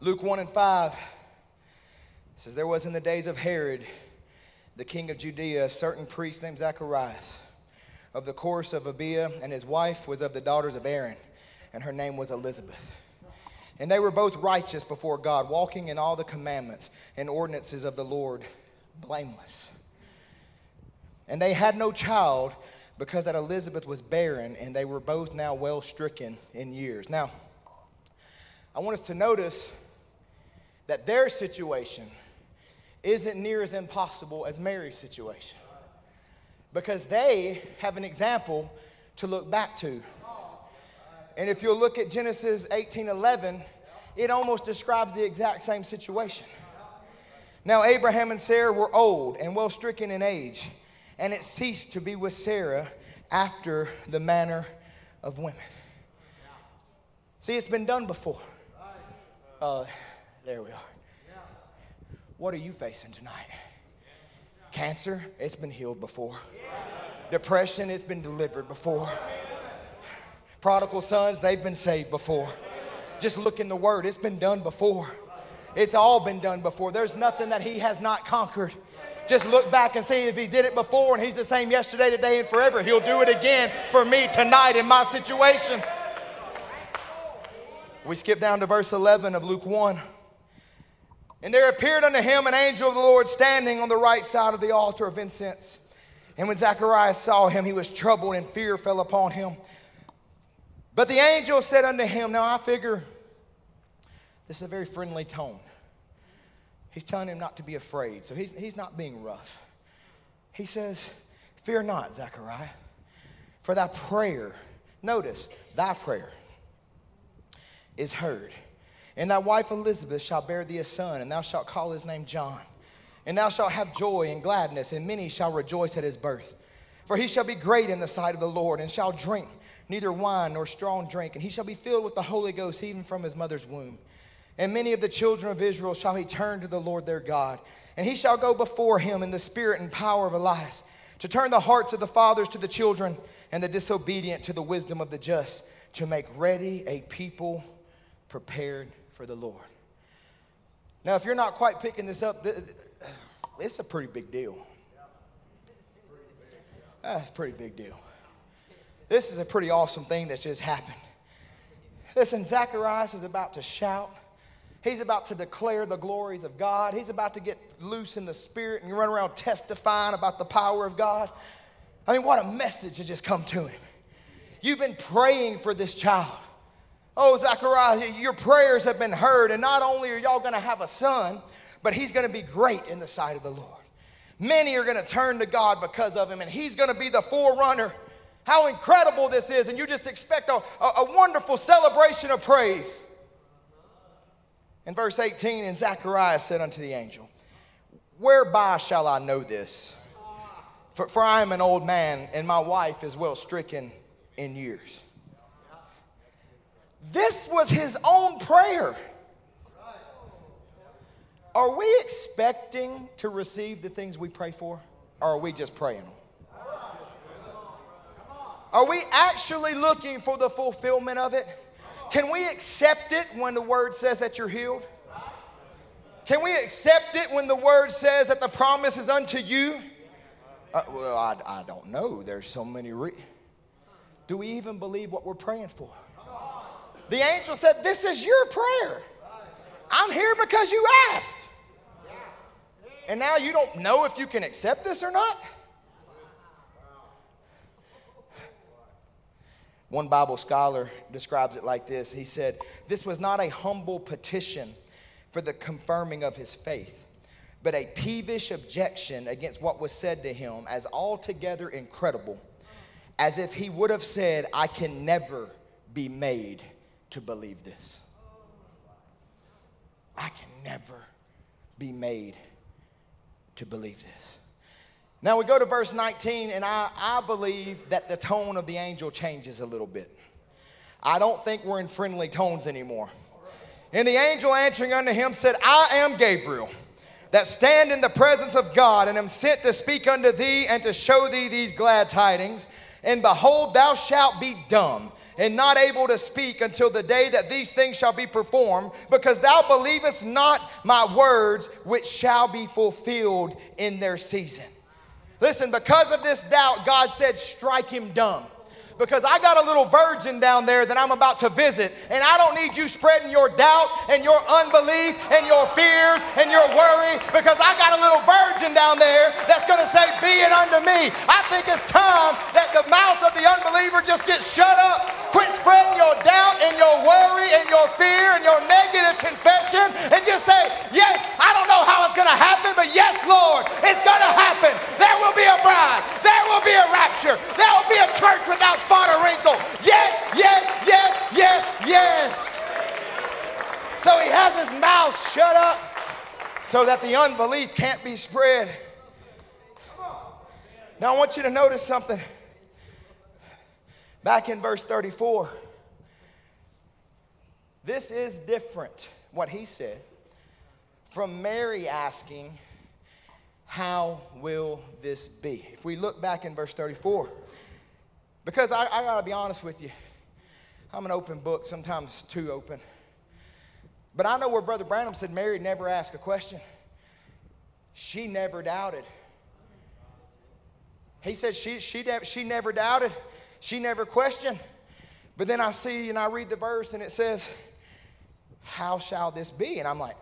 Luke one and five says, there was in the days of Herod, the king of Judea, a certain priest named Zacharias, of the course of Abia, and his wife was of the daughters of Aaron, and her name was Elizabeth. And they were both righteous before God, walking in all the commandments and ordinances of the Lord, blameless. And they had no child, because that Elizabeth was barren, and they were both now well stricken in years. Now, I want us to notice that their situation isn't near as impossible as Mary's situation, because they have an example to look back to. And if you'll look at Genesis eighteen eleven, it almost describes the exact same situation. Now Abraham and Sarah were old and well stricken in age, and it ceased to be with Sarah after the manner of women. See, it's been done before. Uh, there we are. What are you facing tonight? Cancer, it's been healed before. Depression, it's been delivered before. Prodigal sons, they've been saved before. Just look in the Word, it's been done before. It's all been done before. There's nothing that he has not conquered. Just look back and see if he did it before, and he's the same yesterday, today, and forever. He'll do it again for me tonight in my situation. We skip down to verse eleven of Luke one. And there appeared unto him an angel of the Lord standing on the right side of the altar of incense. And when Zacharias saw him, he was troubled, and fear fell upon him. But the angel said unto him, now I figure this is a very friendly tone. He's telling him not to be afraid, so he's, he's not being rough. He says, fear not, Zechariah, for thy prayer, notice, thy prayer is heard. And thy wife Elizabeth shall bear thee a son, and thou shalt call his name John. And thou shalt have joy and gladness, and many shall rejoice at his birth. For he shall be great in the sight of the Lord, and shall drink neither wine nor strong drink. And he shall be filled with the Holy Ghost even from his mother's womb. And many of the children of Israel shall he turn to the Lord their God. And he shall go before him in the spirit and power of Elias, to turn the hearts of the fathers to the children, and the disobedient to the wisdom of the just, to make ready a people prepared for the Lord. Now, if you're not quite picking this up, th th it's a pretty big deal. That's a pretty big deal. This is a pretty awesome thing that's just happened. Listen, Zacharias is about to shout. He's about to declare the glories of God. He's about to get loose in the spirit and run around testifying about the power of God. I mean, what a message has just come to him. You've been praying for this child. Oh, Zacharias, your prayers have been heard, and not only are y'all going to have a son, but he's going to be great in the sight of the Lord. Many are going to turn to God because of him, and he's going to be the forerunner. How incredible this is, and you just expect a, a, a wonderful celebration of praise. In verse eighteen, and Zacharias said unto the angel, whereby shall I know this? For, for I am an old man, and my wife is well stricken in years. This was his own prayer. Are we expecting to receive the things we pray for, or are we just praying them? Are we actually looking for the fulfillment of it? Can we accept it when the word says that you're healed? Can we accept it when the word says that the promise is unto you? Uh, well, I, I don't know. There's so many reasons. Do we even believe what we're praying for? The angel said, this is your prayer. I'm here because you asked. And now you don't know if you can accept this or not? One Bible scholar describes it like this. He said, this was not a humble petition for the confirming of his faith, but a peevish objection against what was said to him as altogether incredible, as if he would have said, I can never be made to believe this. I can never be made to believe this. Now we go to verse nineteen, and I, I believe that the tone of the angel changes a little bit. I don't think we're in friendly tones anymore. And the angel answering unto him said, I am Gabriel, that stand in the presence of God, and am sent to speak unto thee and to show thee these glad tidings. And behold, thou shalt be dumb and not able to speak until the day that these things shall be performed, because thou believest not my words, which shall be fulfilled in their season. Listen, because of this doubt, God said, strike him dumb. Because I got a little virgin down there that I'm about to visit, and I don't need you spreading your doubt and your unbelief and your fears and your worry, because I got a little virgin down there that's going to say, be it unto me. I think it's time that the mouth of the unbeliever just gets shut up. Quit spreading your doubt and your worry and your fear and your negative confession, and just say, yes, I don't know how it's going to happen, but yes, Lord, it's going to happen. There will be a bride. There will be a rapture. There will be a church without spot or wrinkle. Yes, yes, yes, yes, yes. So he has his mouth shut up so that the unbelief can't be spread. Now I want you to notice something. Back in verse thirty-four, this is different, what he said, from Mary asking, how will this be? If we look back in verse thirty-four, because I, I gotta be honest with you, I'm an open book, sometimes too open. But I know where Brother Branham said Mary never asked a question. She never doubted. He said she, she, she never doubted. She never questioned. But then I see and I read the verse and it says, how shall this be? And I'm like,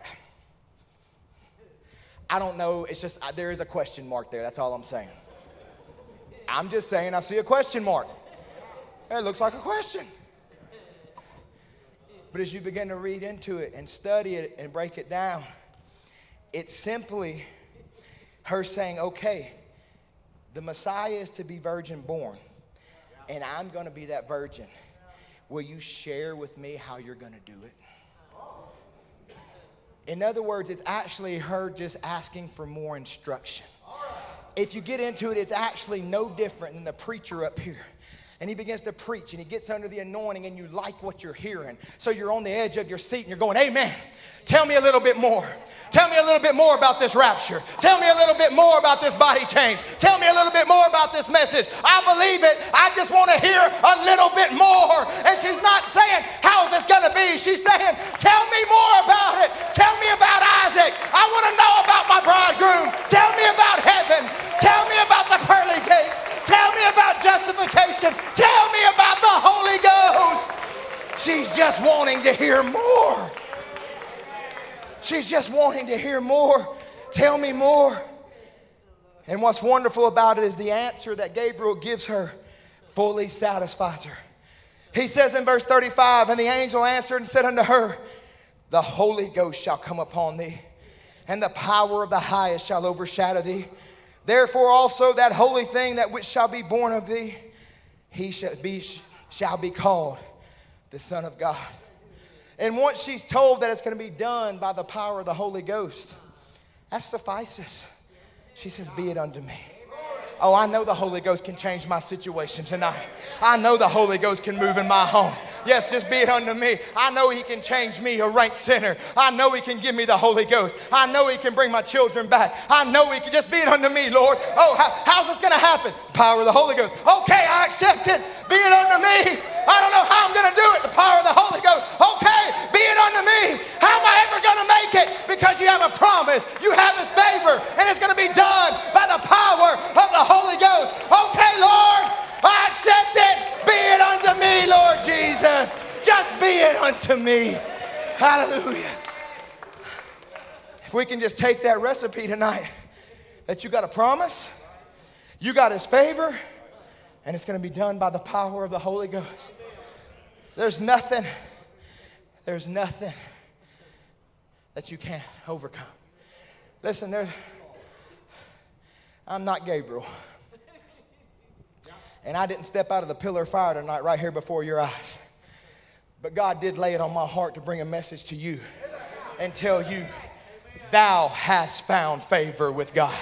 I don't know. It's just, I, there is a question mark there. That's all I'm saying. I'm just saying I see a question mark. It looks like a question. But as you begin to read into it and study it and break it down, it's simply her saying, okay, the Messiah is to be virgin born, and I'm going to be that virgin. Will you share with me how you're going to do it? In other words, it's actually her just asking for more instruction. If you get into it, it's actually no different than the preacher up here. And he begins to preach, and he gets under the anointing, and you like what you're hearing. So you're on the edge of your seat, and you're going, amen. Tell me a little bit more. Tell me a little bit more about this rapture. Tell me a little bit more about this body change. Tell me a little bit more about this message. I believe it. I just want to hear a little bit more. And she's not saying, how is this going to be? She's saying, tell me more about it. Tell me about Isaac. I want to know about my bridegroom. Tell me about heaven. Tell me about the pearly gates. Tell me about justification. Tell me about the Holy Ghost. She's just wanting to hear more. She's just wanting to hear more. Tell me more. And what's wonderful about it is the answer that Gabriel gives her fully satisfies her. He says in verse thirty-five, and the angel answered and said unto her, the Holy Ghost shall come upon thee, and the power of the highest shall overshadow thee. Therefore also that holy thing that which shall be born of thee, he shall be, shall be called the Son of God. And once she's told that it's going to be done by the power of the Holy Ghost, that suffices. She says, be it unto me. Oh, I know the Holy Ghost can change my situation tonight. I know the Holy Ghost can move in my home. Yes, just be it unto me. I know he can change me, a rank sinner. I know he can give me the Holy Ghost. I know he can bring my children back. I know he can. Just be it unto me, Lord. Oh, how, how's this going to happen? The power of the Holy Ghost. Okay, I accept it. Be it unto me. I don't know how I'm going to do it. The power of the Holy Ghost. Okay, be it unto me. How am I ever going to make it? Because you have a promise. You have his favor. And it's going to be done by the power of the Holy Ghost. Okay, Lord, I accept it. Be it unto me, Lord Jesus. Just be it unto me. Hallelujah. If we can just take that recipe tonight, that you got a promise, you got his favor, and it's going to be done by the power of the Holy Ghost. There's nothing, there's nothing that you can't overcome. Listen, there, I'm not Gabriel. And I didn't step out of the pillar of fire tonight right here before your eyes. But God did lay it on my heart to bring a message to you and tell you, thou hast found favor with God.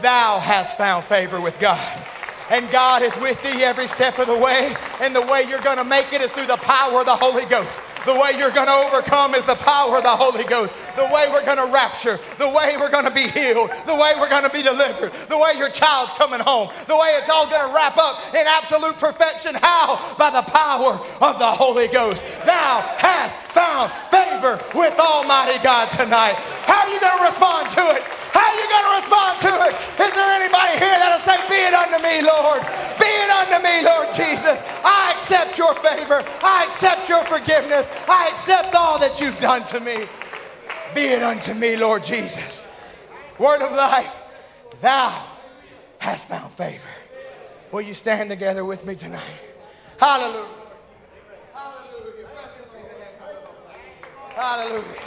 Thou hast found favor with God. And God is with thee every step of the way. And the way you're going to make it is through the power of the Holy Ghost. The way you're going to overcome is the power of the Holy Ghost. The way we're going to rapture. The way we're going to be healed. The way we're going to be delivered. The way your child's coming home. The way it's all going to wrap up in absolute perfection. How? By the power of the Holy Ghost. Thou hast found favor with Almighty God tonight. How are you going to respond to it? How are you going to respond to it? Is there anybody here that'll say, be it unto me, Lord. Be it unto me, Lord Jesus. I accept your favor. I accept your forgiveness. I accept all that you've done to me. Be it unto me, Lord Jesus. Word of life, thou hast found favor. Will you stand together with me tonight? Hallelujah. Hallelujah. Hallelujah.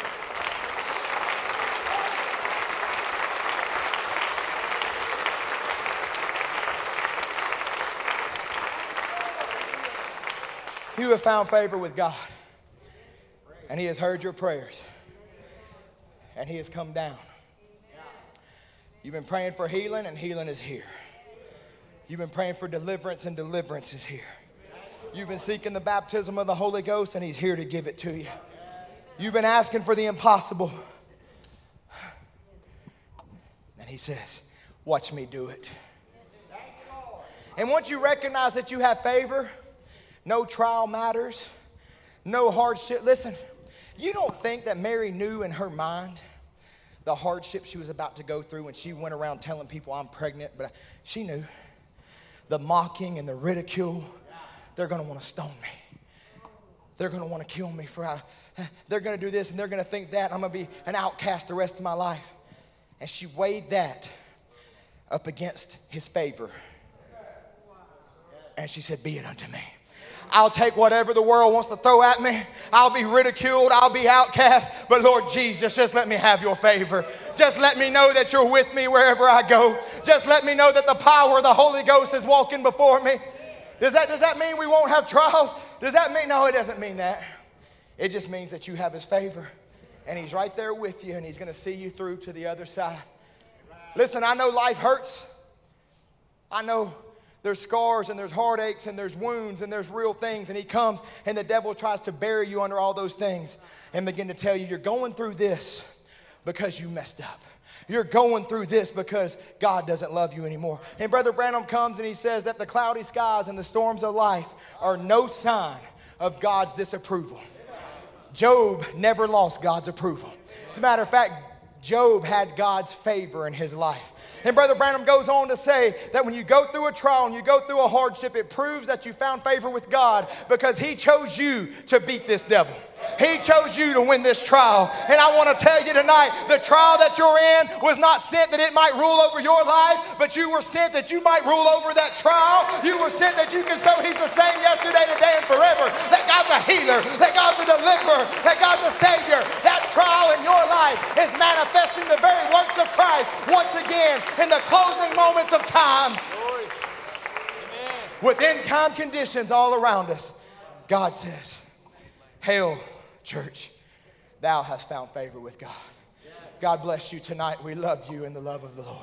You have found favor with God, and he has heard your prayers, and he has come down. You've been praying for healing, and healing is here. You've been praying for deliverance, and deliverance is here. You've been seeking the baptism of the Holy Ghost, and he's here to give it to you. You've been asking for the impossible, and he says, watch me do it. And once you recognize that you have favor, no trial matters. No hardship. Listen, You don't think that Mary knew in her mind the hardship she was about to go through when she went around telling people, I'm pregnant? But she knew the mocking and the ridicule. They're going to want to stone me. They're going to want to kill me for I. They're going to do this and they're going to think that. I'm going to be an outcast the rest of my life. And she weighed that up against his favor. And she said, be it unto me. I'll take whatever the world wants to throw at me. I'll be ridiculed. I'll be outcast. But Lord Jesus, just let me have your favor. Just let me know that you're with me wherever I go. Just let me know that the power of the Holy Ghost is walking before me. Does that, does that mean we won't have trials? Does that mean? No, it doesn't mean that. It just means that you have his favor. And he's right there with you. And he's going to see you through to the other side. Listen, I know life hurts. I know there's scars and there's heartaches and there's wounds and there's real things. And he comes and the devil tries to bury you under all those things and begin to tell you you're going through this because you messed up. You're going through this because God doesn't love you anymore. And Brother Branham comes and he says that the cloudy skies and the storms of life are no sign of God's disapproval. Job never lost God's approval. As a matter of fact, Job had God's favor in his life. And Brother Branham goes on to say that when you go through a trial and you go through a hardship, it proves that you found favor with God because he chose you to beat this devil. He chose you to win this trial. And I want to tell you tonight, the trial that you're in was not sent that it might rule over your life, but you were sent that you might rule over that trial. You were sent that you can show he's the same yesterday, today, and forever. That God's a healer. That God's a deliverer. That God's a savior. That trial in your life is manifesting the very works of Christ once again in the closing moments of time. Glory. Amen. With in-time conditions all around us, God says, hail, church, thou hast found favor with God. God bless you tonight. We love you in the love of the Lord.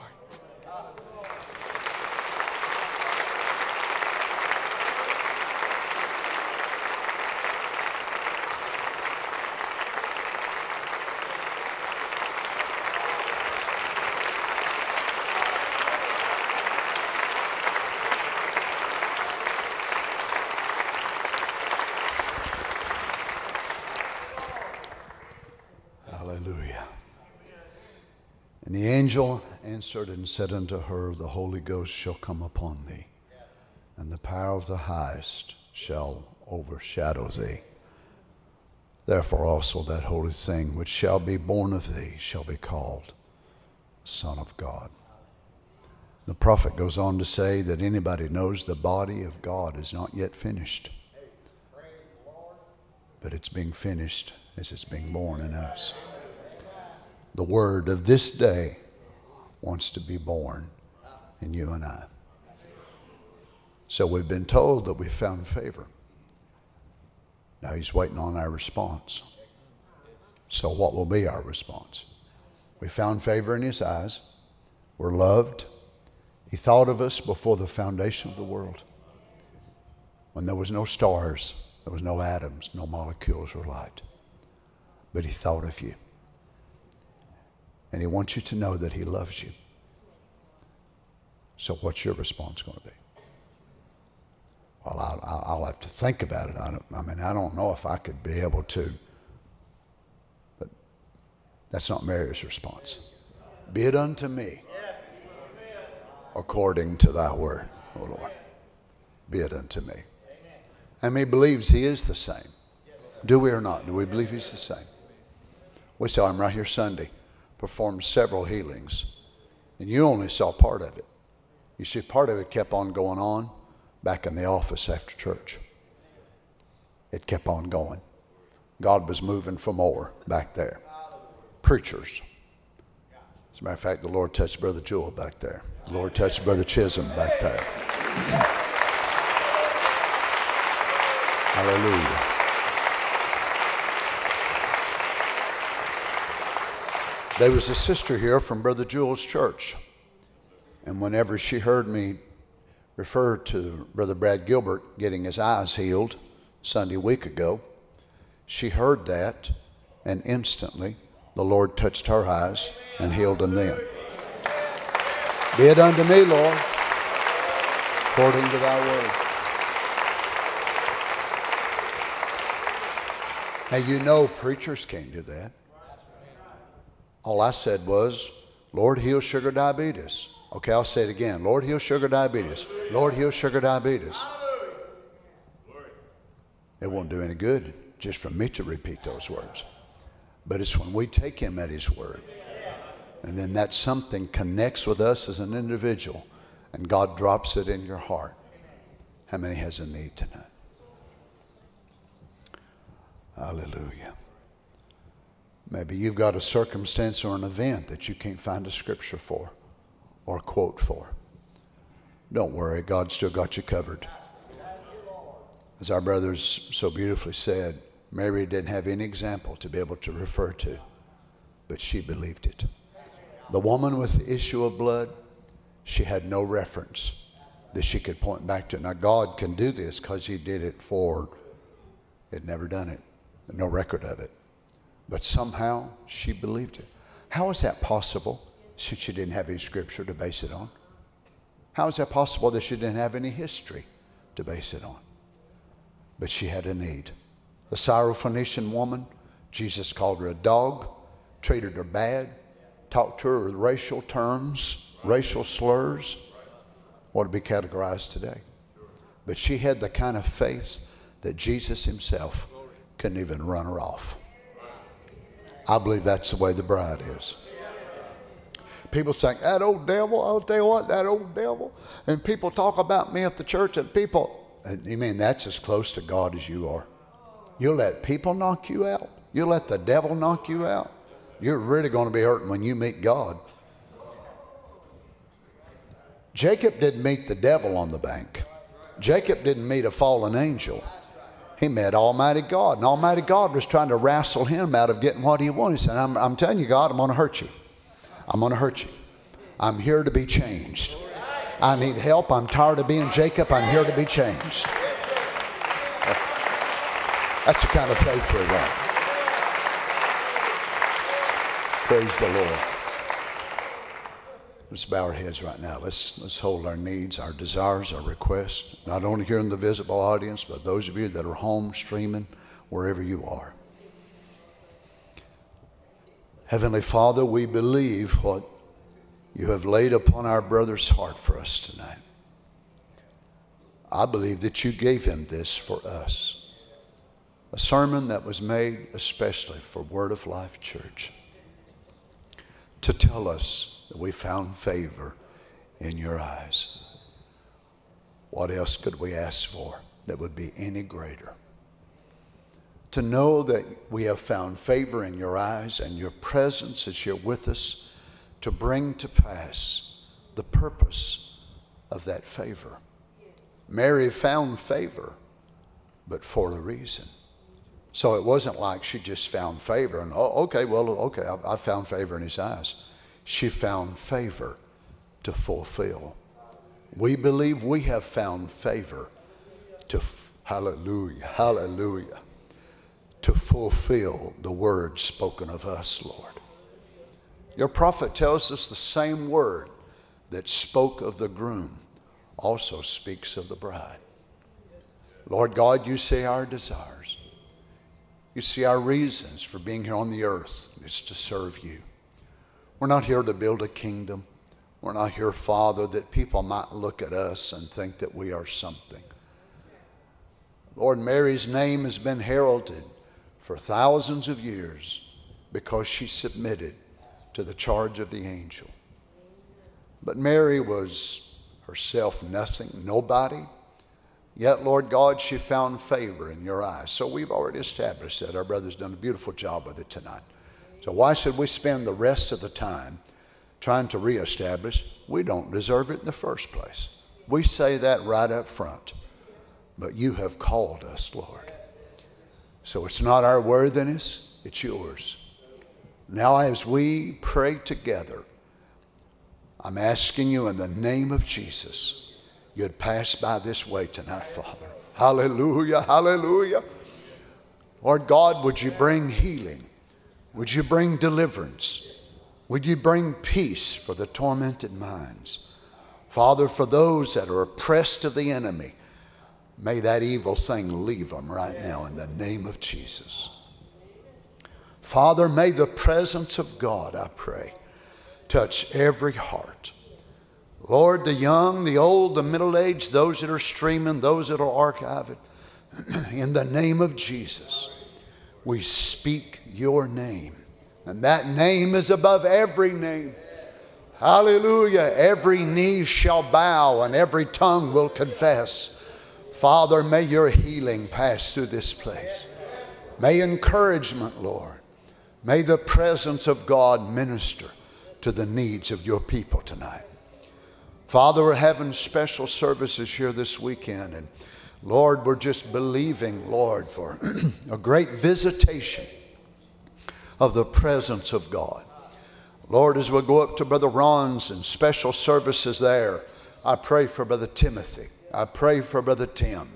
And the angel answered and said unto her, the Holy Ghost shall come upon thee, and the power of the highest shall overshadow thee. Therefore also that holy thing which shall be born of thee shall be called the Son of God. The prophet goes on to say that anybody knows the body of God is not yet finished, but it's being finished as it's being born in us. The word of this day wants to be born in you and I. So we've been told that we found favor. Now he's waiting on our response. So what will be our response? We found favor in his eyes. We're loved. He thought of us before the foundation of the world. When there was no stars, there was no atoms, no molecules or light. But he thought of you. And he wants you to know that he loves you. So what's your response going to be? Well, I'll, I'll have to think about it. I, don't, I mean, I don't know if I could be able to. But that's not Mary's response. Be it unto me according to thy word, O Lord. Be it unto me. And he believes he is the same. Do we or not? Do we believe he's the same? We saw him right here Sunday. Performed several healings, and you only saw part of it. You see, part of it kept on going on back in the office after church. It kept on going. God was moving for more back there. Preachers. As a matter of fact, the Lord touched Brother Jewel back there. The Lord touched Brother Chisholm back there. Hallelujah. There was a sister here from Brother Jewel's church. And whenever she heard me refer to Brother Brad Gilbert getting his eyes healed Sunday week ago, she heard that, and instantly the Lord touched her eyes and healed them then. Be it unto me, Lord, according to thy word. Now, you know preachers can't do that. All I said was, Lord, heal sugar diabetes. Okay, I'll say it again. Lord, heal sugar diabetes. Lord, heal sugar diabetes. It won't do any good just for me to repeat those words. But it's when we take him at his word. And then that something connects with us as an individual. And God drops it in your heart. How many has a need tonight? Hallelujah. Maybe you've got a circumstance or an event that you can't find a scripture for or a quote for. Don't worry, God's still got you covered. As our brothers so beautifully said, Mary didn't have any example to be able to refer to, but she believed it. The woman with the issue of blood, she had no reference that she could point back to. Now, God can do this because he did it for, had never done it, no record of it. But somehow she believed it. How is that possible since she didn't have any scripture to base it on? How is that possible that she didn't have any history to base it on? But she had a need. The Syrophoenician woman, Jesus called her a dog, treated her bad, talked to her with racial terms, racial slurs, what would be categorized today. But she had the kind of faith that Jesus himself couldn't even run her off. I believe that's the way the bride is. People think, that old devil, I'll tell you what, that old devil. And people talk about me at the church and people, and you mean that's as close to God as you are. You'll let people knock you out. You'll let the devil knock you out. You're really going to be hurting when you meet God. Jacob didn't meet the devil on the bank. Jacob didn't meet a fallen angel. He met Almighty God, and Almighty God was trying to wrestle him out of getting what he wanted. He said, I'm, I'm telling you, God, I'm going to hurt you. I'm going to hurt you. I'm here to be changed. I need help. I'm tired of being Jacob. I'm here to be changed. That's the kind of faith we want. Praise the Lord. Let's bow our heads right now. Let's, let's hold our needs, our desires, our requests, not only here in the visible audience, but those of you that are home, streaming, wherever you are. Heavenly Father, we believe what you have laid upon our brother's heart for us tonight. I believe that you gave him this for us, a sermon that was made especially for Word of Life Church, to tell us that we found favor in your eyes. What else could we ask for that would be any greater? To know that we have found favor in your eyes and your presence as you're with us to bring to pass the purpose of that favor. Mary found favor, but for a reason. So it wasn't like she just found favor and, oh, okay, well, okay, I, I found favor in his eyes. She found favor to fulfill. We believe we have found favor to, f hallelujah, hallelujah, to fulfill the word spoken of us, Lord. Your prophet tells us the same word that spoke of the groom also speaks of the bride. Lord God, you see our desires. You see our reasons for being here on the earth is to serve you. We're not here to build a kingdom. We're not here, Father, that people might look at us and think that we are something. Lord, Mary's name has been heralded for thousands of years because she submitted to the charge of the angel. But Mary was herself nothing, nobody. Yet, Lord God, she found favor in your eyes. So we've already established that. Our brother's done a beautiful job with it tonight. So why should we spend the rest of the time trying to reestablish? We don't deserve it in the first place. We say that right up front. But you have called us, Lord. So it's not our worthiness, it's yours. Now as we pray together, I'm asking you in the name of Jesus, you'd pass by this way tonight, Father. Hallelujah, hallelujah. Lord God, would you bring healing? Would you bring deliverance? Would you bring peace for the tormented minds? Father, for those that are oppressed of the enemy, may that evil thing leave them right now in the name of Jesus. Father, may the presence of God, I pray, touch every heart. Lord, the young, the old, the middle-aged, those that are streaming, those that will archive it, in the name of Jesus, we speak your name. And that name is above every name. Hallelujah. Every knee shall bow and every tongue will confess. Father, may your healing pass through this place. May encouragement, Lord. May the presence of God minister to the needs of your people tonight. Father, we're having special services here this weekend. And Lord, we're just believing, Lord, for a great visitation of the presence of God. Lord, as we go up to Brother Ron's and special services there, I pray for Brother Timothy. I pray for Brother Tim.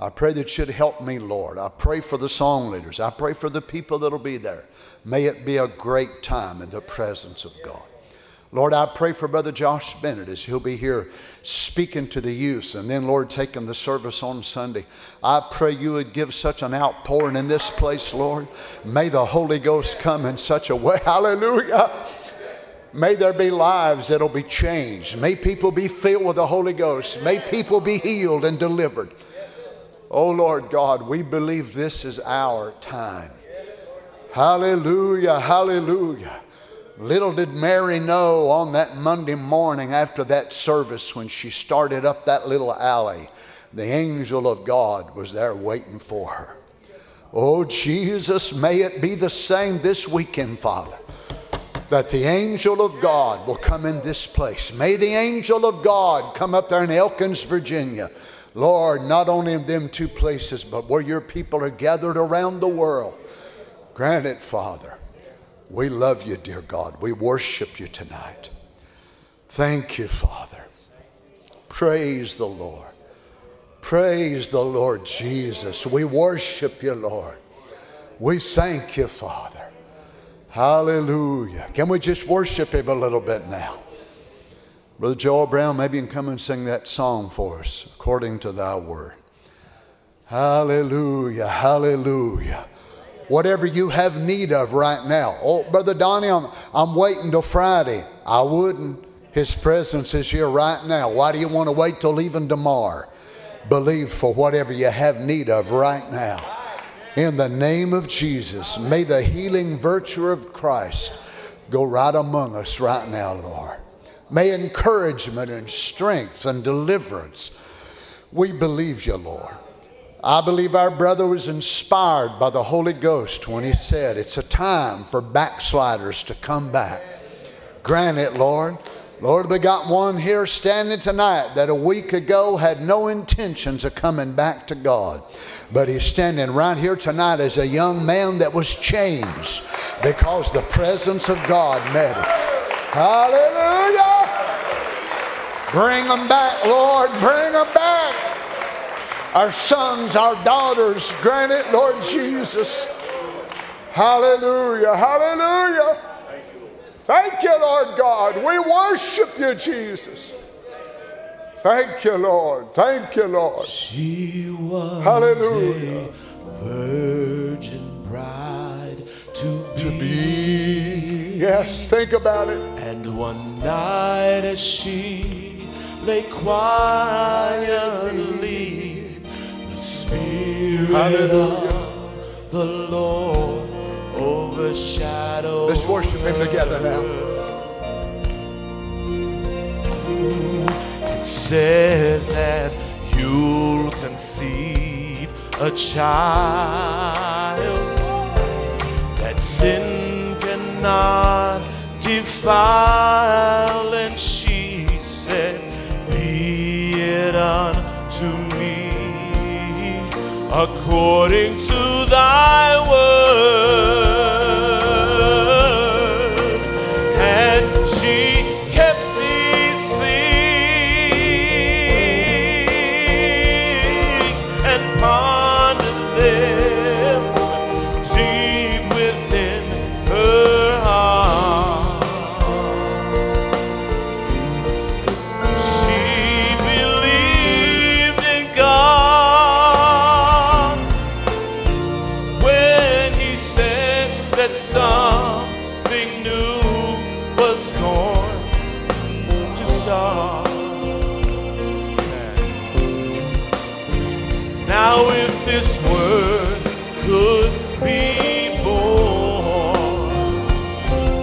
I pray that you'd help me, Lord. I pray for the song leaders. I pray for the people that'll be there. May it be a great time in the presence of God. Lord, I pray for Brother Josh Bennett as he'll be here speaking to the youth and then, Lord, taking the service on Sunday. I pray you would give such an outpouring in this place, Lord. May the Holy Ghost come in such a way. Hallelujah. May there be lives that'll be changed. May people be filled with the Holy Ghost. May people be healed and delivered. Oh, Lord God, we believe this is our time. Hallelujah, hallelujah. Little did Mary know on that Monday morning after that service when she started up that little alley, the angel of God was there waiting for her. Oh, Jesus, may it be the same this weekend, Father, that the angel of God will come in this place. May the angel of God come up there in Elkins, Virginia. Lord, not only in them two places, but where your people are gathered around the world. Grant it, Father. We love you, dear God. We worship you tonight. Thank you, Father. Praise the Lord. Praise the Lord Jesus. We worship you, Lord. We thank you, Father. Hallelujah. Can we just worship him a little bit now? Brother Joel Brown, maybe you can come and sing that song for us, according to thy word. Hallelujah, hallelujah. Whatever you have need of right now. Oh, Brother Donnie, I'm, I'm waiting till Friday. I wouldn't. His presence is here right now. Why do you want to wait till even tomorrow? Believe for whatever you have need of right now. In the name of Jesus, may the healing virtue of Christ go right among us right now, Lord. May encouragement and strength and deliverance. We believe you, Lord. I believe our brother was inspired by the Holy Ghost when he said it's a time for backsliders to come back. Grant it, Lord. Lord, we got one here standing tonight that a week ago had no intentions of coming back to God. But he's standing right here tonight as a young man that was changed because the presence of God met him. Hallelujah! Bring them back, Lord. Bring them back. Our sons, our daughters, grant it, Lord Jesus. Hallelujah, hallelujah. Thank you, Lord God. We worship you, Jesus. Thank you, Lord. Thank you, Lord. She was hallelujah. A virgin bride to, to be. Yes, think about it. And one night as she lay quietly, Spirit hallelujah. Of the Lord overshadowed. Let's worship him together now. It said that you'll conceive a child, that sin cannot defile, and she said, be it unto me according to thy word. And she kept these things and pondered them deep within her heart. She believed in God. Well, this word could be born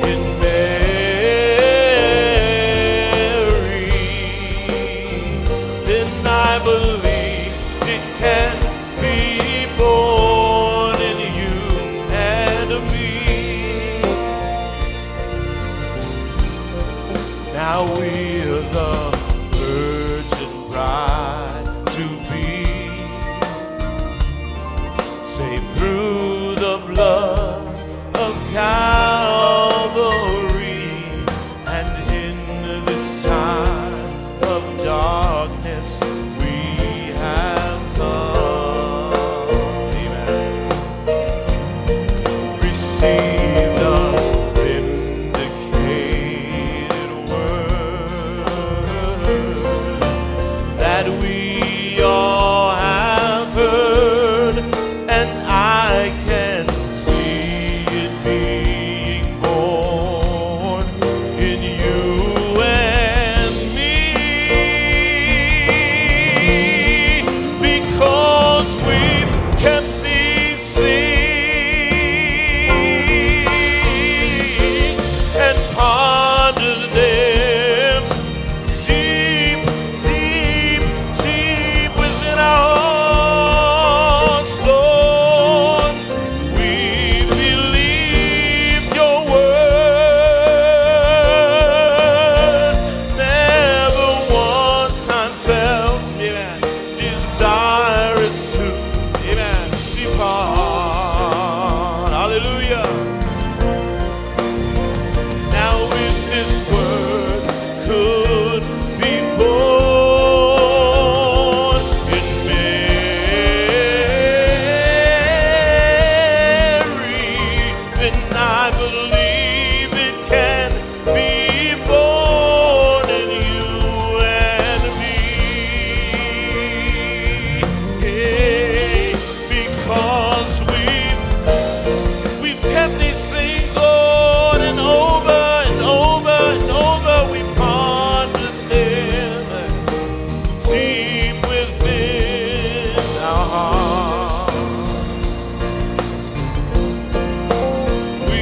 in Mary, then I believe it can be born in you and me. Now we are the virgin bride to be, saved through the blood of Calvary, and in this time of darkness we have come. Amen. Receive the vindicated word that we all have heard, and I can see it being born in you and me, because we've kept these seeds and pondered them deep, deep, deep within our hearts, Lord. We believe your word. Never once I felt, amen, desirous to, amen, depart. Hallelujah. Now if this word could be born in Mary, then I believe it can be born in you and me. Hey, because we We've kept these things on and over and over and over. We pondered them deep within our heart. We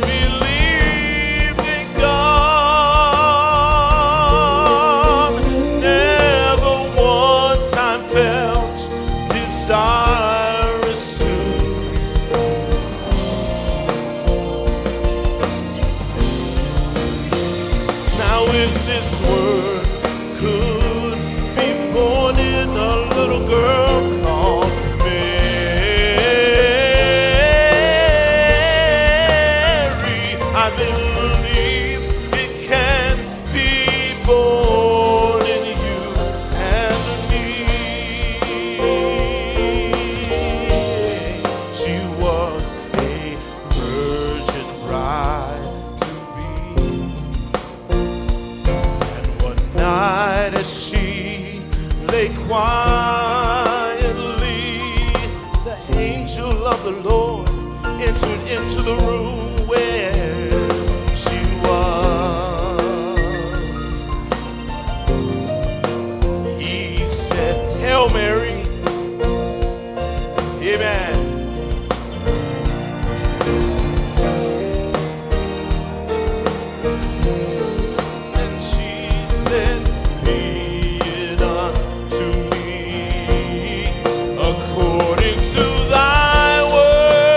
believed in God. Never once I felt desirous to. Now if this word could be born in a little girl called Mary, I believe it can be born in you and me. She was a virgin bride to be. One night as she lay quietly, the angel of the Lord entered into the room where she was. He said, "Hail Mary." Amen. And she said, "Be it unto me according to thy word."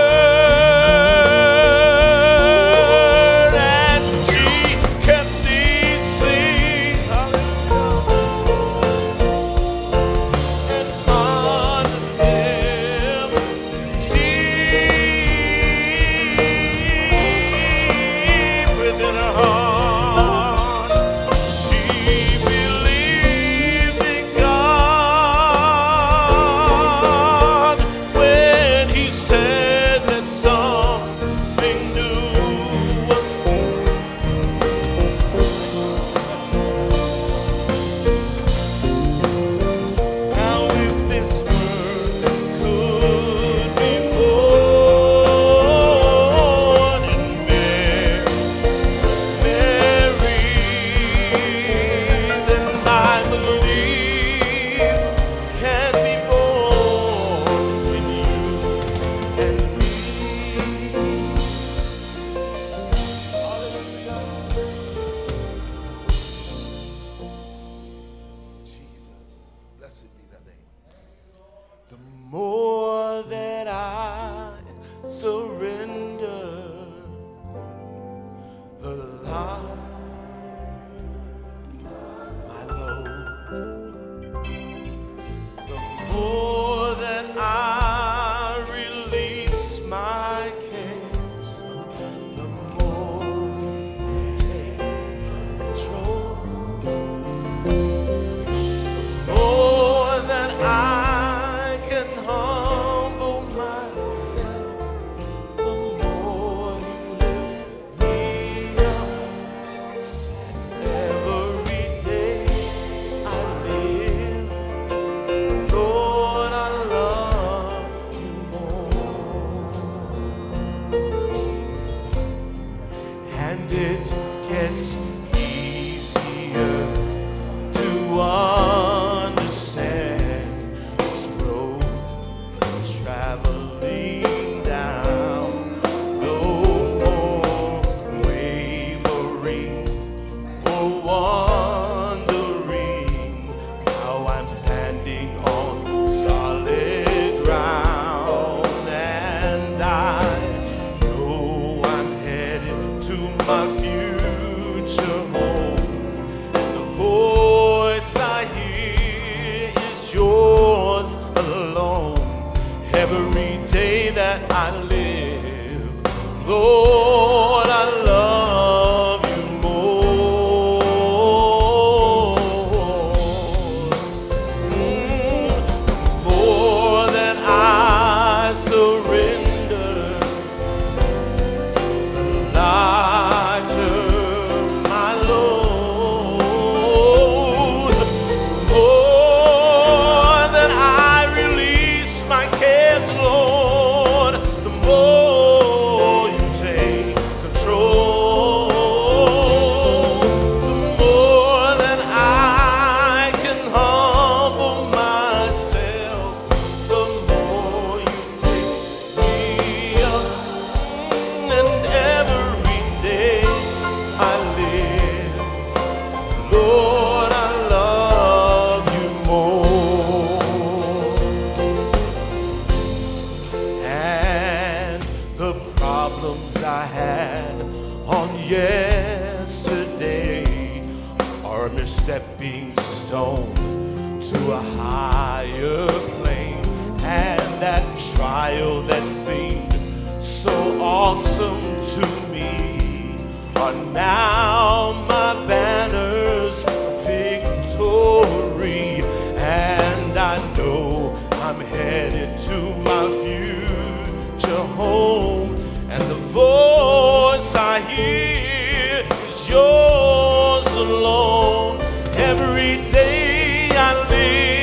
from your stepping stone to a higher plane. And that trial that seemed so awesome to me are now my banners of victory. And I know I'm headed to my future home, and the voice I hear is yours alone. Every day I live,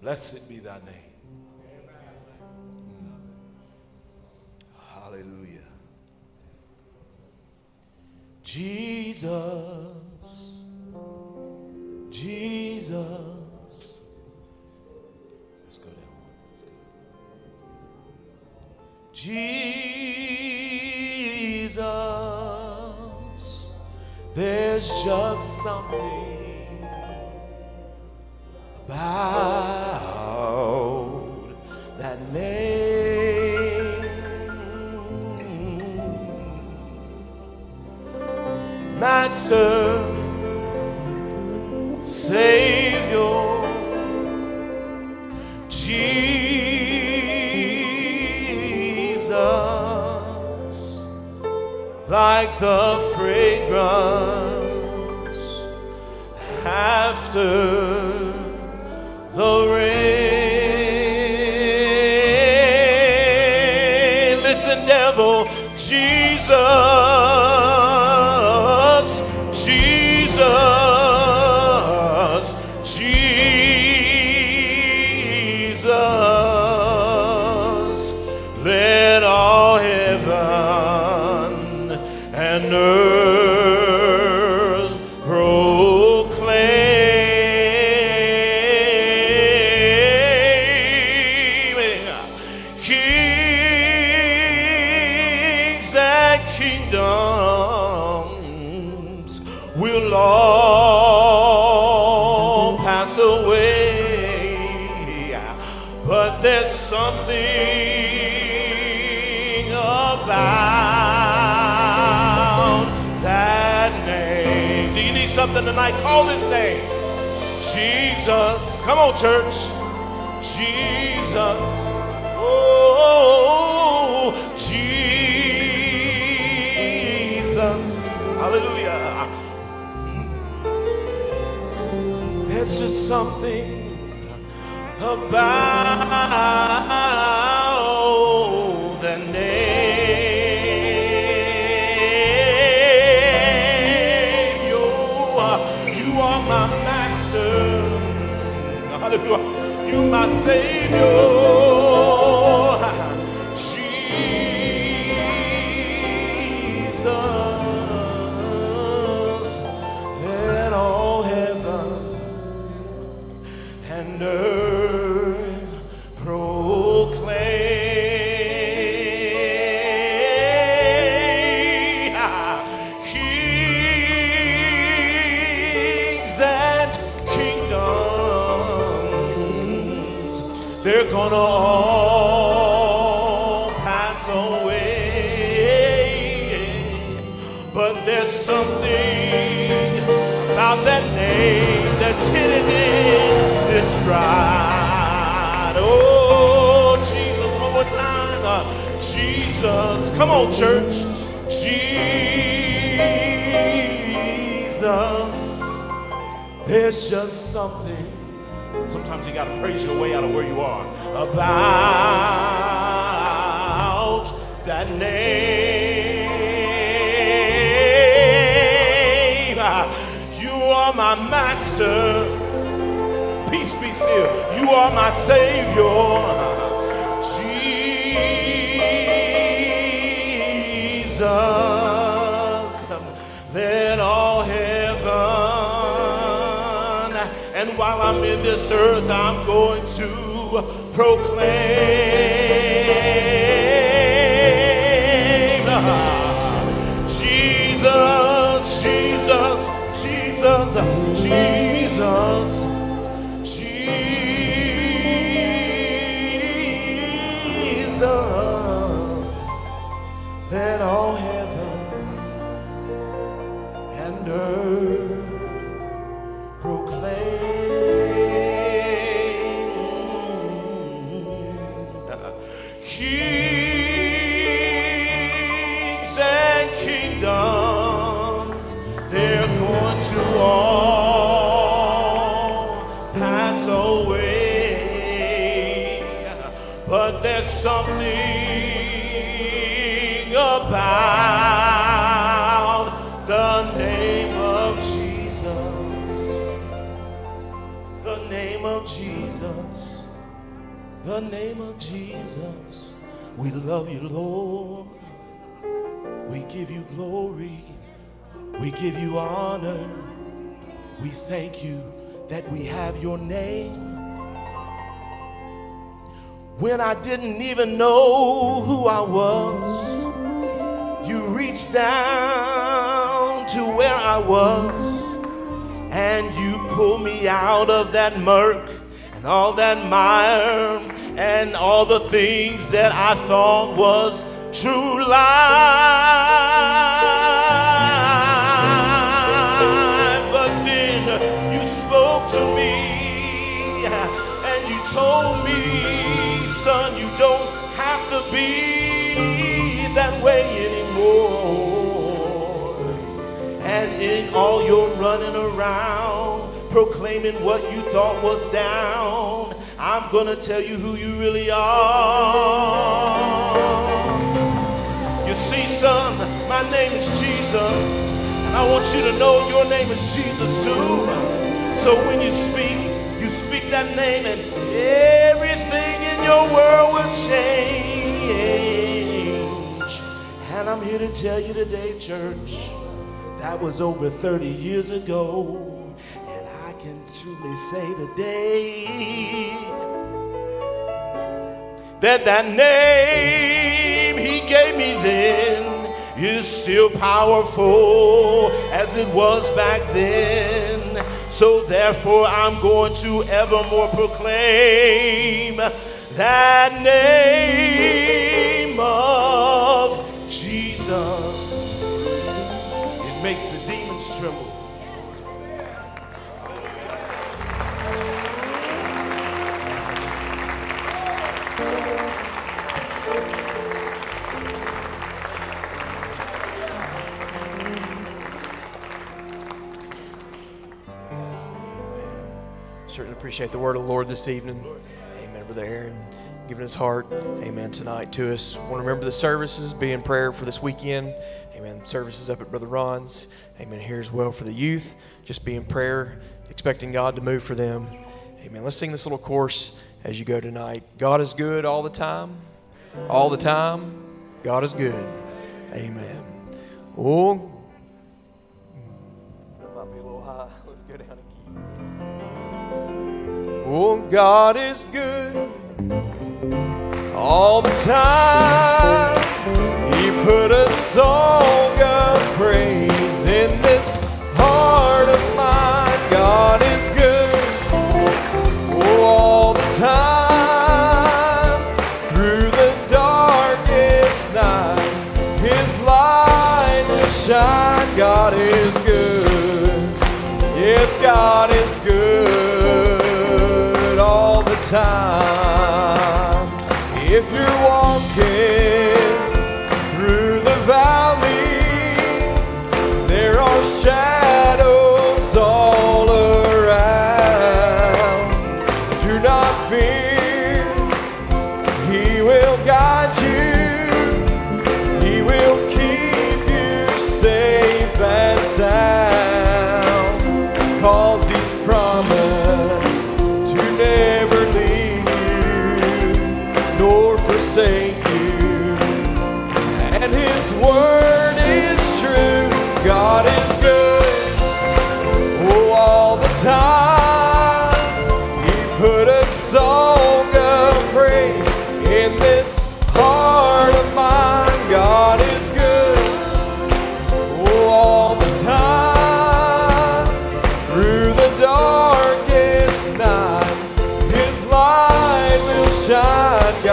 blessed be thy name. Hallelujah. Jesus, Jesus. Let's go down. Jesus, there's just something about that name, Master, Savior, Jesus, like the fragrance after the rain. Jesus, Jesus, Jesus, let all heaven and earth proclaim, kings and kingdoms will all pass away, but there's something about that name. Do you need something tonight, call his name. Jesus. Come on, church. Jesus. Oh, Jesus. Hallelujah. There's just something about the name. You are, you are my master. Hallelujah. You my Savior. Jesus, let all heaven and earth gonna all pass away, but there's something about that name that's hidden in this bride. Oh, Jesus, one more time. Uh, Jesus, come on, church. Jesus, there's just something. Sometimes you gotta praise your way out of where you are. About that name, you are my master. Peace be still. You are my Savior, Jesus. Let all heaven. And while I'm in this earth, I'm going to proclaim Jesus, Jesus, Jesus, Jesus, Jesus. Let all heaven and earth all pass away, but there's something about the name of Jesus, the name of Jesus, the name of Jesus. We love you, Lord. We give you glory. We give you honor. We thank you that we have your name. When I didn't even know who I was, you reached down to where I was, and you pulled me out of that murk and all that mire and all the things that I thought was true life. But then you spoke to me and you told me, son, you don't have to be that way anymore. And in all your running around proclaiming what you thought was down, I'm gonna tell you who you really are. You see, son, my name is Jesus, and I want you to know your name is Jesus too. So when you speak, you speak that name, and everything in your world will change. And I'm here to tell you today, church, that was over thirty years ago, and I can truly say today that that name he gave me then is still powerful as it was back then. So therefore I'm going to evermore proclaim that name of Jesus. It makes the demons tremble. Certainly appreciate the word of the Lord this evening. Amen. Brother Aaron giving his heart, amen, tonight to us. I want to remember the services, be in prayer for this weekend. Amen. Services up at Brother Ron's. Amen. Here as well for the youth. Just be in prayer, expecting God to move for them. Amen. Let's sing this little chorus as you go tonight. God is good all the time. All the time. God is good. Amen. Oh, that might be a little high. Let's go down again. Oh, God is good all the time. He put a song of praise in this heart of mine. God is good, oh, all the time. God is good. Yes, God is good all the time. If you're walking through the valley, there are shadows all around. Do not fear. He will guide you. He will keep you safe. Sound, 'cause he's promised to never leave you nor forsake you, and his word is true. God is good, oh, all the time. He put a song of praise in this heart of mine. God is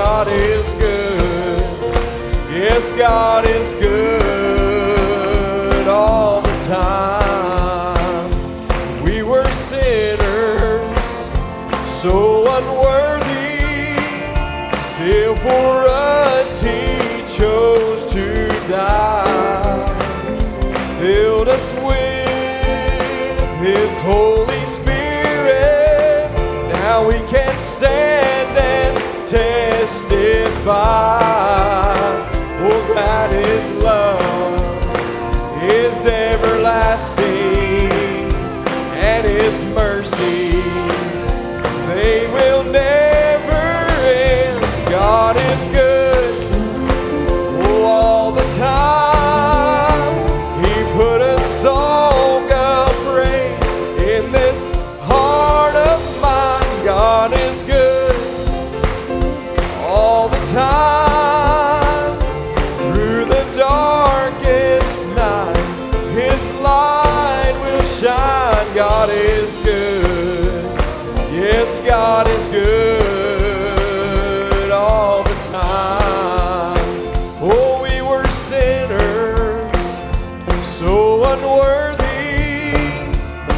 God is good. Yes, God is good all the time. We were sinners, so unworthy. Still for us he chose to die. Filled us with his Holy Spirit. Now we can stand and testify, oh, that his love is everlasting, and his mercies, they will never end. God is good, oh, all the time. He put a song of praise in this heart of mine. God is good time, through the darkest night, his light will shine. God is good. Yes, God is good all the time. Oh, we were sinners, so unworthy.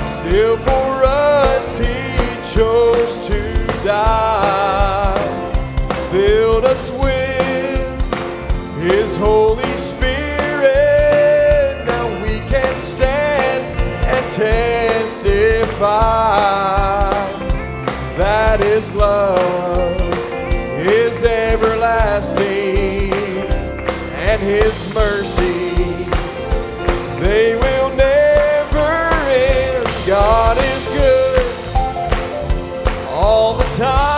Still for us he chose to die. Filled us with his Holy Spirit. Now we can stand and testify that his love is everlasting, and his mercies, they will never end. God is good all the time.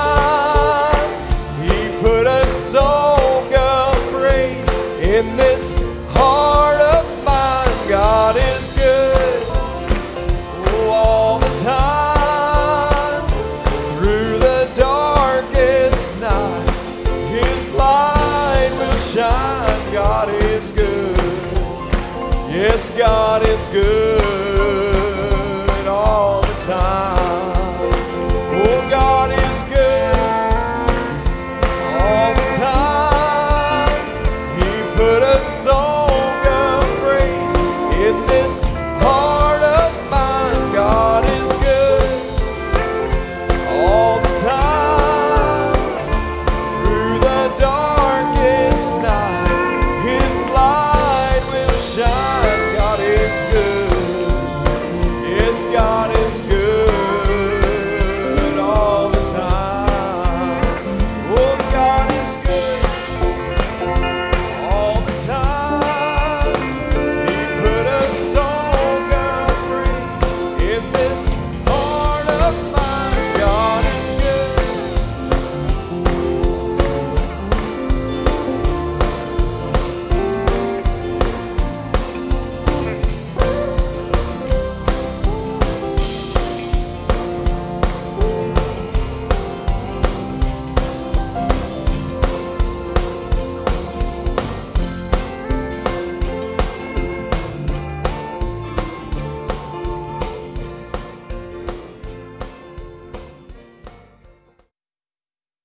In this heart of mine, God is good, oh, all the time. Through the darkest night, his light will shine. God is good. Yes, God is good.